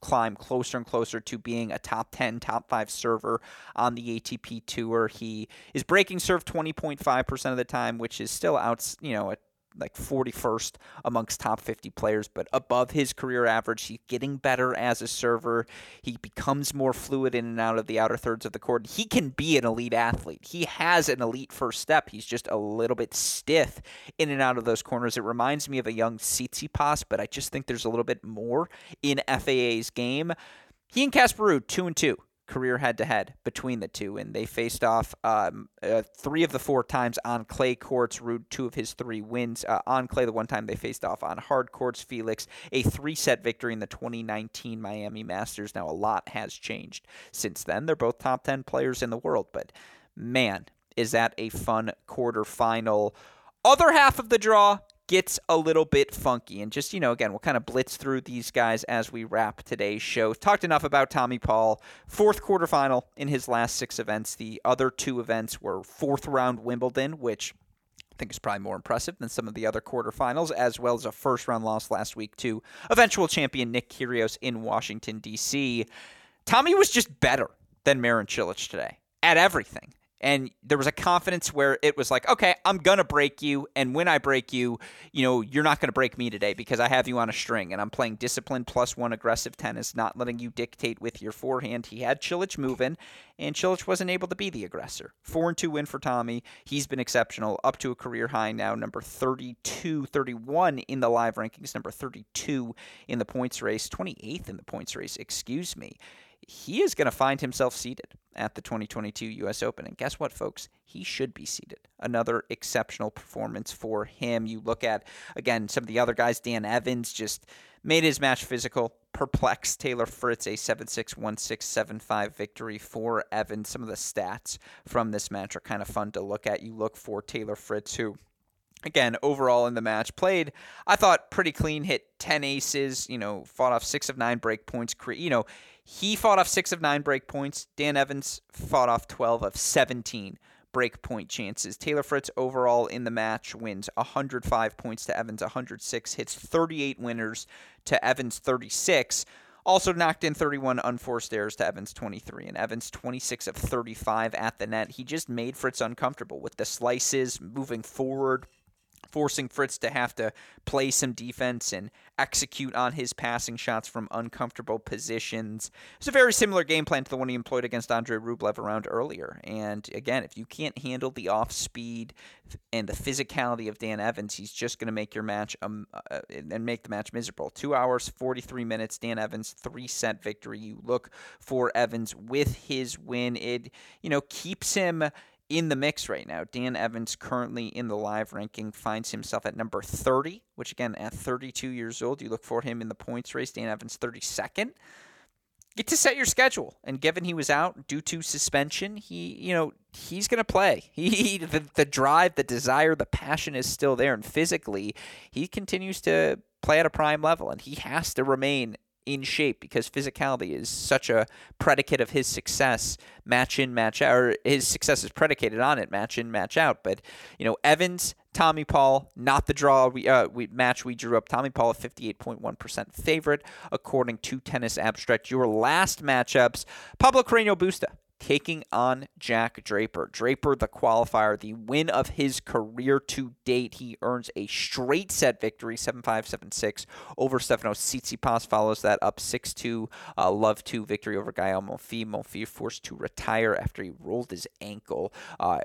climb closer and closer to being a top 10, top 5 server on the ATP Tour. He is breaking serve 20.5% of the time, which is still out, you know, at like 41st amongst top 50 players, but above his career average. He's getting better as a server. He becomes more fluid in and out of the outer thirds of the court. He can be an elite athlete. He has an elite first step. He's just a little bit stiff in and out of those corners. It reminds me of a young Tsitsipas, but I just think there's a little bit more in FAA's game. He and Casper Ruud, 2-2. Career head-to-head between the two, and they faced off 3 of the 4 times on clay courts. Ruud, 2 of his 3 wins on clay. The one time they faced off on hard courts. Felix, a 3-set victory in the 2019 Miami Masters. Now, a lot has changed since then. They're both top 10 players in the world, but man, is that a fun quarterfinal. Other half of the draw gets a little bit funky, and just, you know, again, we'll kind of blitz through these guys as we wrap today's show. Talked enough about Tommy Paul. 4th quarterfinal in his last 6 events. The other 2 events were 4th round Wimbledon, which I think is probably more impressive than some of the other quarterfinals, as well as a first round loss last week to eventual champion Nick Kyrgios in Washington, D.C. Tommy was just better than Marin Cilic today at everything. And there was a confidence where it was like, okay, I'm going to break you. And when I break you, you know, you're not going to break me today because I have you on a string. And I'm playing disciplined +1 aggressive tennis, not letting you dictate with your forehand. He had Cilic moving, and Cilic wasn't able to be the aggressor. 4-2 win for Tommy. He's been exceptional, up to a career high now, number 31 in the live rankings, number 32 in the points race, 28th in the points race, excuse me. He is going to find himself seated at the 2022 U.S. Open. And guess what, folks? He should be seated. Another exceptional performance for him. You look at, again, some of the other guys. Dan Evans just made his match physical, perplexed Taylor Fritz, a 7-6, 1-6, 7-5 victory for Evans. Some of the stats from this match are kind of fun to look at. You look for Taylor Fritz, who, again, overall in the match, played, I thought, pretty clean, hit 10 aces, you know, fought off 6 of 9 break points. You know, he fought off 6 of 9 break points. Dan Evans fought off 12 of 17 break point chances. Taylor Fritz overall in the match wins 105 points to Evans 106, hits 38 winners to Evans 36. Also knocked in 31 unforced errors to Evans 23, and Evans 26 of 35 at the net. He just made Fritz uncomfortable with the slices, moving forward, forcing Fritz to have to play some defense and execute on his passing shots from uncomfortable positions. It's a very similar game plan to the one he employed against Andrei Rublev a round earlier. And again, if you can't handle the off-speed and the physicality of Dan Evans, he's just going to make your match and make the match miserable. 2 hours, 43 minutes, Dan Evans, 3-set victory. You look for Evans with his win. It, you know, keeps him in the mix right now. Dan Evans currently in the live ranking finds himself at number 30, which again, at 32 years old, you look for him in the points race. Dan Evans 32nd. Get to set your schedule. And given he was out due to suspension, he's going to play. The drive, the desire, the passion is still there. And physically, he continues to play at a prime level. And he has to remain in shape because physicality is such a predicate of his success, match in, match out, or his success is predicated on it, match in, match out. But, you know, Evans, Tommy Paul, not the draw match we drew up. Tommy Paul a 58.1% favorite, according to Tennis Abstract. Your last matchups, Pablo Carreno Busta taking on Jack Draper. Draper, the qualifier, the win of his career to date. He earns a straight set victory, 7-5, 7-6 over Stefanos Tsitsipas. Follows that up 6-2, love 2 victory over Gael Monfils. Monfils forced to retire after he rolled his ankle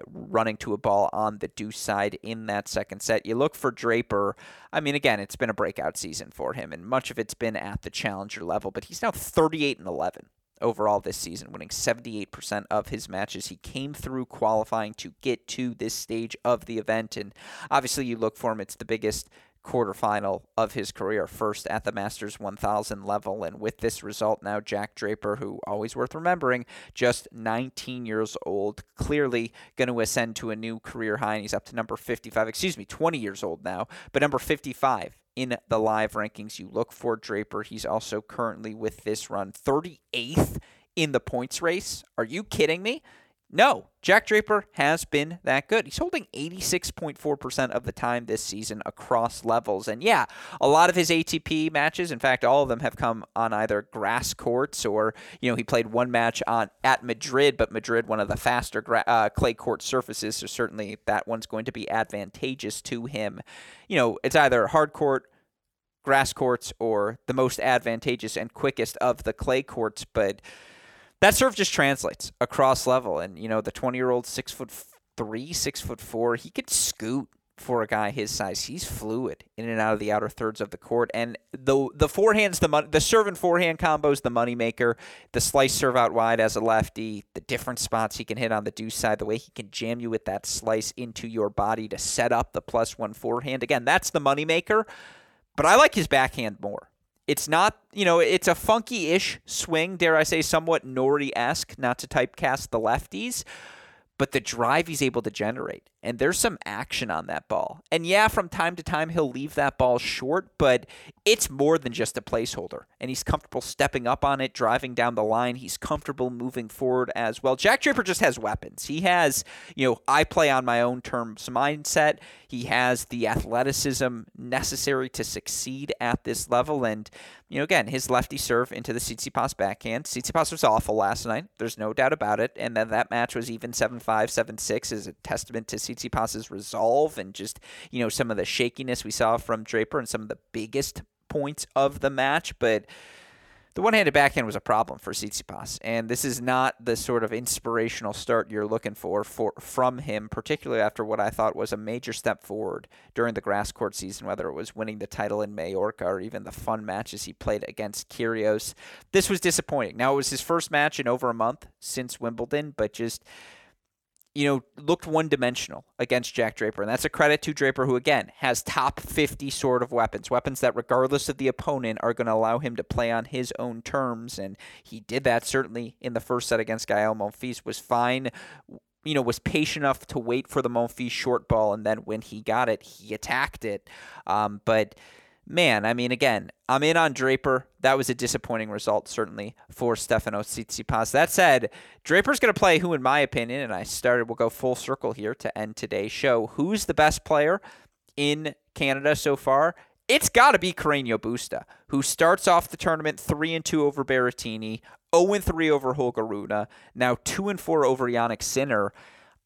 running to a ball on the deuce side in that second set. You look for Draper. I mean, again, it's been a breakout season for him, and much of it's been at the challenger level, but he's now 38-11. Overall this season, winning 78% of his matches. He came through qualifying to get to this stage of the event, and obviously you look for him. It's the biggest quarterfinal of his career, first at the Masters 1000 level, and with this result now, Jack Draper, who always worth remembering, just 19 years old, clearly going to ascend to a new career high, and he's up to number 55, 20 years old now, but number 55 in the live rankings. You look for Draper. He's also currently with this run 38th in the points race. Are you kidding me? No, Jack Draper has been that good. He's holding 86.4% of the time this season across levels. And yeah, a lot of his ATP matches, in fact, all of them have come on either grass courts or, you know, he played one match at Madrid, but Madrid, one of the faster clay court surfaces, so certainly that one's going to be advantageous to him. You know, it's either hard court, grass courts, or the most advantageous and quickest of the clay courts, but that serve just translates across level. And, you know, the 20-year-old 6'3", 6'4", he could scoot for a guy his size. He's fluid in and out of the outer thirds of the court. And the forehand's the serve and forehand combo's the moneymaker. The slice serve out wide as a lefty, the different spots he can hit on the deuce side, the way he can jam you with that slice into your body to set up the +1 forehand. Again, that's the moneymaker. But I like his backhand more. It's not, you know, it's a funky-ish swing, dare I say, somewhat Norrie-esque, not to typecast the lefties, but the drive he's able to generate. And there's some action on that ball. And yeah, from time to time, he'll leave that ball short, but it's more than just a placeholder. And he's comfortable stepping up on it, driving down the line. He's comfortable moving forward as well. Jack Draper just has weapons. He has, you know, I play on my own terms mindset. He has the athleticism necessary to succeed at this level. And, you know, again, his lefty serve into the Tsitsipas backhand. Tsitsipas was awful last night. There's no doubt about it. And then that match was even 7-5, 7-6 is a testament to Tsitsipas's resolve and just, you know, some of the shakiness we saw from Draper and some of the biggest points of the match. But the one-handed backhand was a problem for Tsitsipas, and this is not the sort of inspirational start you're looking for from him, particularly after what I thought was a major step forward during the grass court season, whether it was winning the title in Majorca or even the fun matches he played against Kyrgios. This was disappointing. Now, it was his first match in over a month since Wimbledon, but just, you know, looked one-dimensional against Jack Draper. And that's a credit to Draper, who, again, has top 50 sort of weapons, weapons that, regardless of the opponent, are going to allow him to play on his own terms. And he did that, certainly, in the first set against Gael Monfils, was fine, you know, was patient enough to wait for the Monfils short ball, and then when he got it, he attacked it. But man, I mean, again, I'm in on Draper. That was a disappointing result, certainly, for Stefanos Tsitsipas. That said, Draper's going to play who, in my opinion, and we'll go full circle here to end today's show. Who's the best player in Canada so far? It's got to be Carreno Busta, who starts off the tournament 3-2 over Berrettini, 0-3 over Holger Rune, now 2-4 over Jannik Sinner.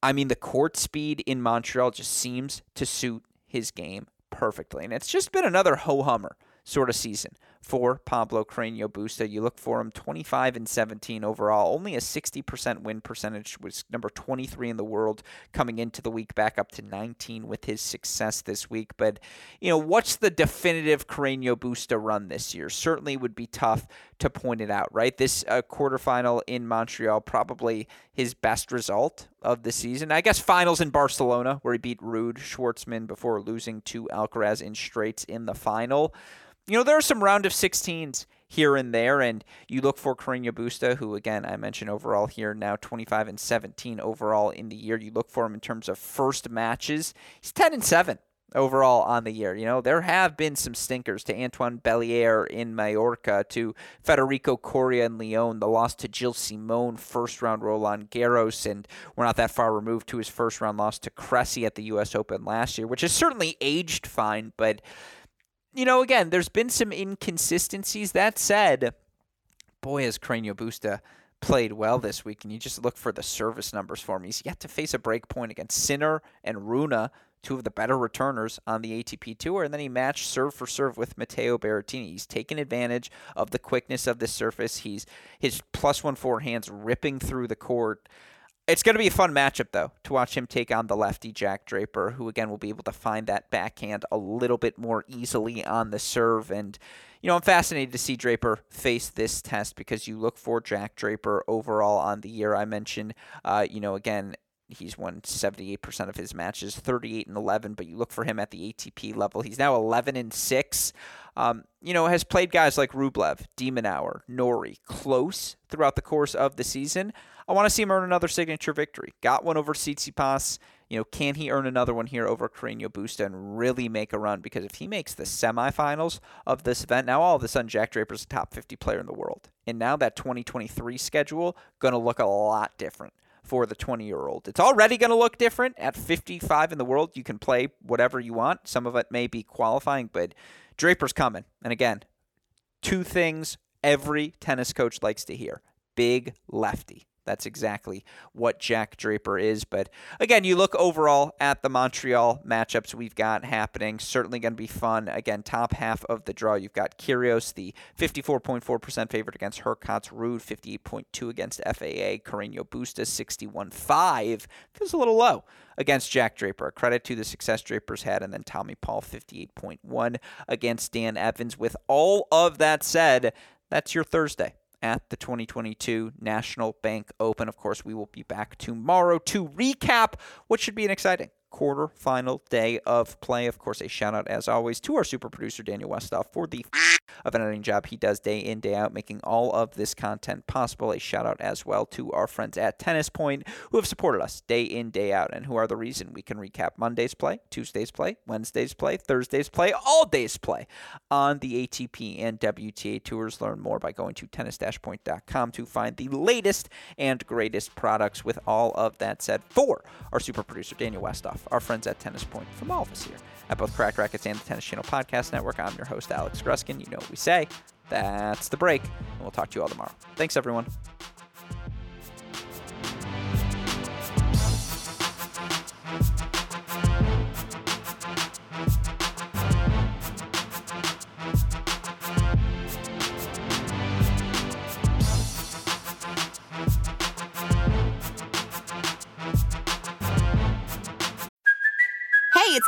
I mean, the court speed in Montreal just seems to suit his game perfectly. And it's just been another ho-hummer sort of season for Pablo Carreno Busta. You look for him 25-17 overall, only a 60% win percentage, was number 23 in the world coming into the week, back up to 19 with his success this week. But, you know, what's the definitive Carreno Busta run this year? Certainly would be tough to point it out, right? This quarterfinal in Montreal, probably his best result of the season. I guess finals in Barcelona, where he beat Ruud, Schwartzman before losing to Alcaraz in straights in the final. You know, there are some round of 16s here and there, and you look for Carreno Busta, who, again, I mentioned overall here now, 25-17 overall in the year. You look for him in terms of first matches. He's 10-7 overall on the year. You know, there have been some stinkers, to Antoine Belliere in Mallorca, to Federico Coria in Lyon, the loss to Gilles Simon, first-round Roland Garros, and we're not that far removed to his first-round loss to Cressy at the U.S. Open last year, which has certainly aged fine, but... you know, again, there's been some inconsistencies. That said, boy, has Carreno Busta played well this week, and you just look for the service numbers for him. He's yet to face a break point against Sinner and Rune, two of the better returners on the ATP Tour, and then he matched serve for serve with Matteo Berrettini. He's taken advantage of the quickness of this surface. His +1 forehand's ripping through the court. It's going to be a fun matchup, though, to watch him take on the lefty Jack Draper, who, again, will be able to find that backhand a little bit more easily on the serve. And, you know, I'm fascinated to see Draper face this test because you look for Jack Draper overall on the year. I mentioned, you know, again, he's won 78% of his matches, 38-11, but you look for him at the ATP level. He's now 11-6. You know, has played guys like Rublev, Demonauer, Norrie, close throughout the course of the season. I want to see him earn another signature victory. Got one over Tsitsipas. You know, can he earn another one here over Carreno Busta and really make a run? Because if he makes the semifinals of this event, now all of a sudden Jack Draper's a top 50 player in the world. And now that 2023 schedule going to look a lot different for the 20-year-old. It's already going to look different. At 55 in the world, you can play whatever you want. Some of it may be qualifying, but Draper's coming. And again, two things every tennis coach likes to hear. Big lefty. That's exactly what Jack Draper is. But again, you look overall at the Montreal matchups we've got happening. Certainly going to be fun. Again, top half of the draw, you've got Kyrgios, the 54.4% favorite against Hurkacz, Ruud, 58.2% against FAA, Carreno Busta, 61.5%. Feels a little low against Jack Draper. A credit to the success Draper's had. And then Tommy Paul, 58.1% against Dan Evans. With all of that said, that's your Thursday at the 2022 National Bank Open. Of course, we will be back tomorrow to recap what should be an exciting quarterfinal day of play. Of course, a shout-out, as always, to our super producer, Daniel Westhoff, for the of an editing job he does day in, day out, making all of this content possible. A shout-out as well to our friends at Tennis Point, who have supported us day in, day out, and who are the reason we can recap Monday's play, Tuesday's play, Wednesday's play, Thursday's play, all day's play on the ATP and WTA Tours. Learn more by going to tennis-point.com to find the latest and greatest products. With all of that said, for our super producer, Daniel Westhoff, our friends at Tennis Point, from all of us here at both Cracked Rackets and the Tennis Channel Podcast Network, I'm your host, Alex Gruskin. You know what we say. That's the break, and we'll talk to you all tomorrow. Thanks, everyone. It's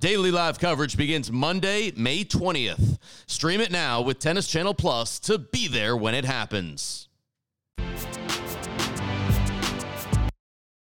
Daily live coverage begins Monday, May 20th. Stream it now with Tennis Channel Plus to be there when it happens.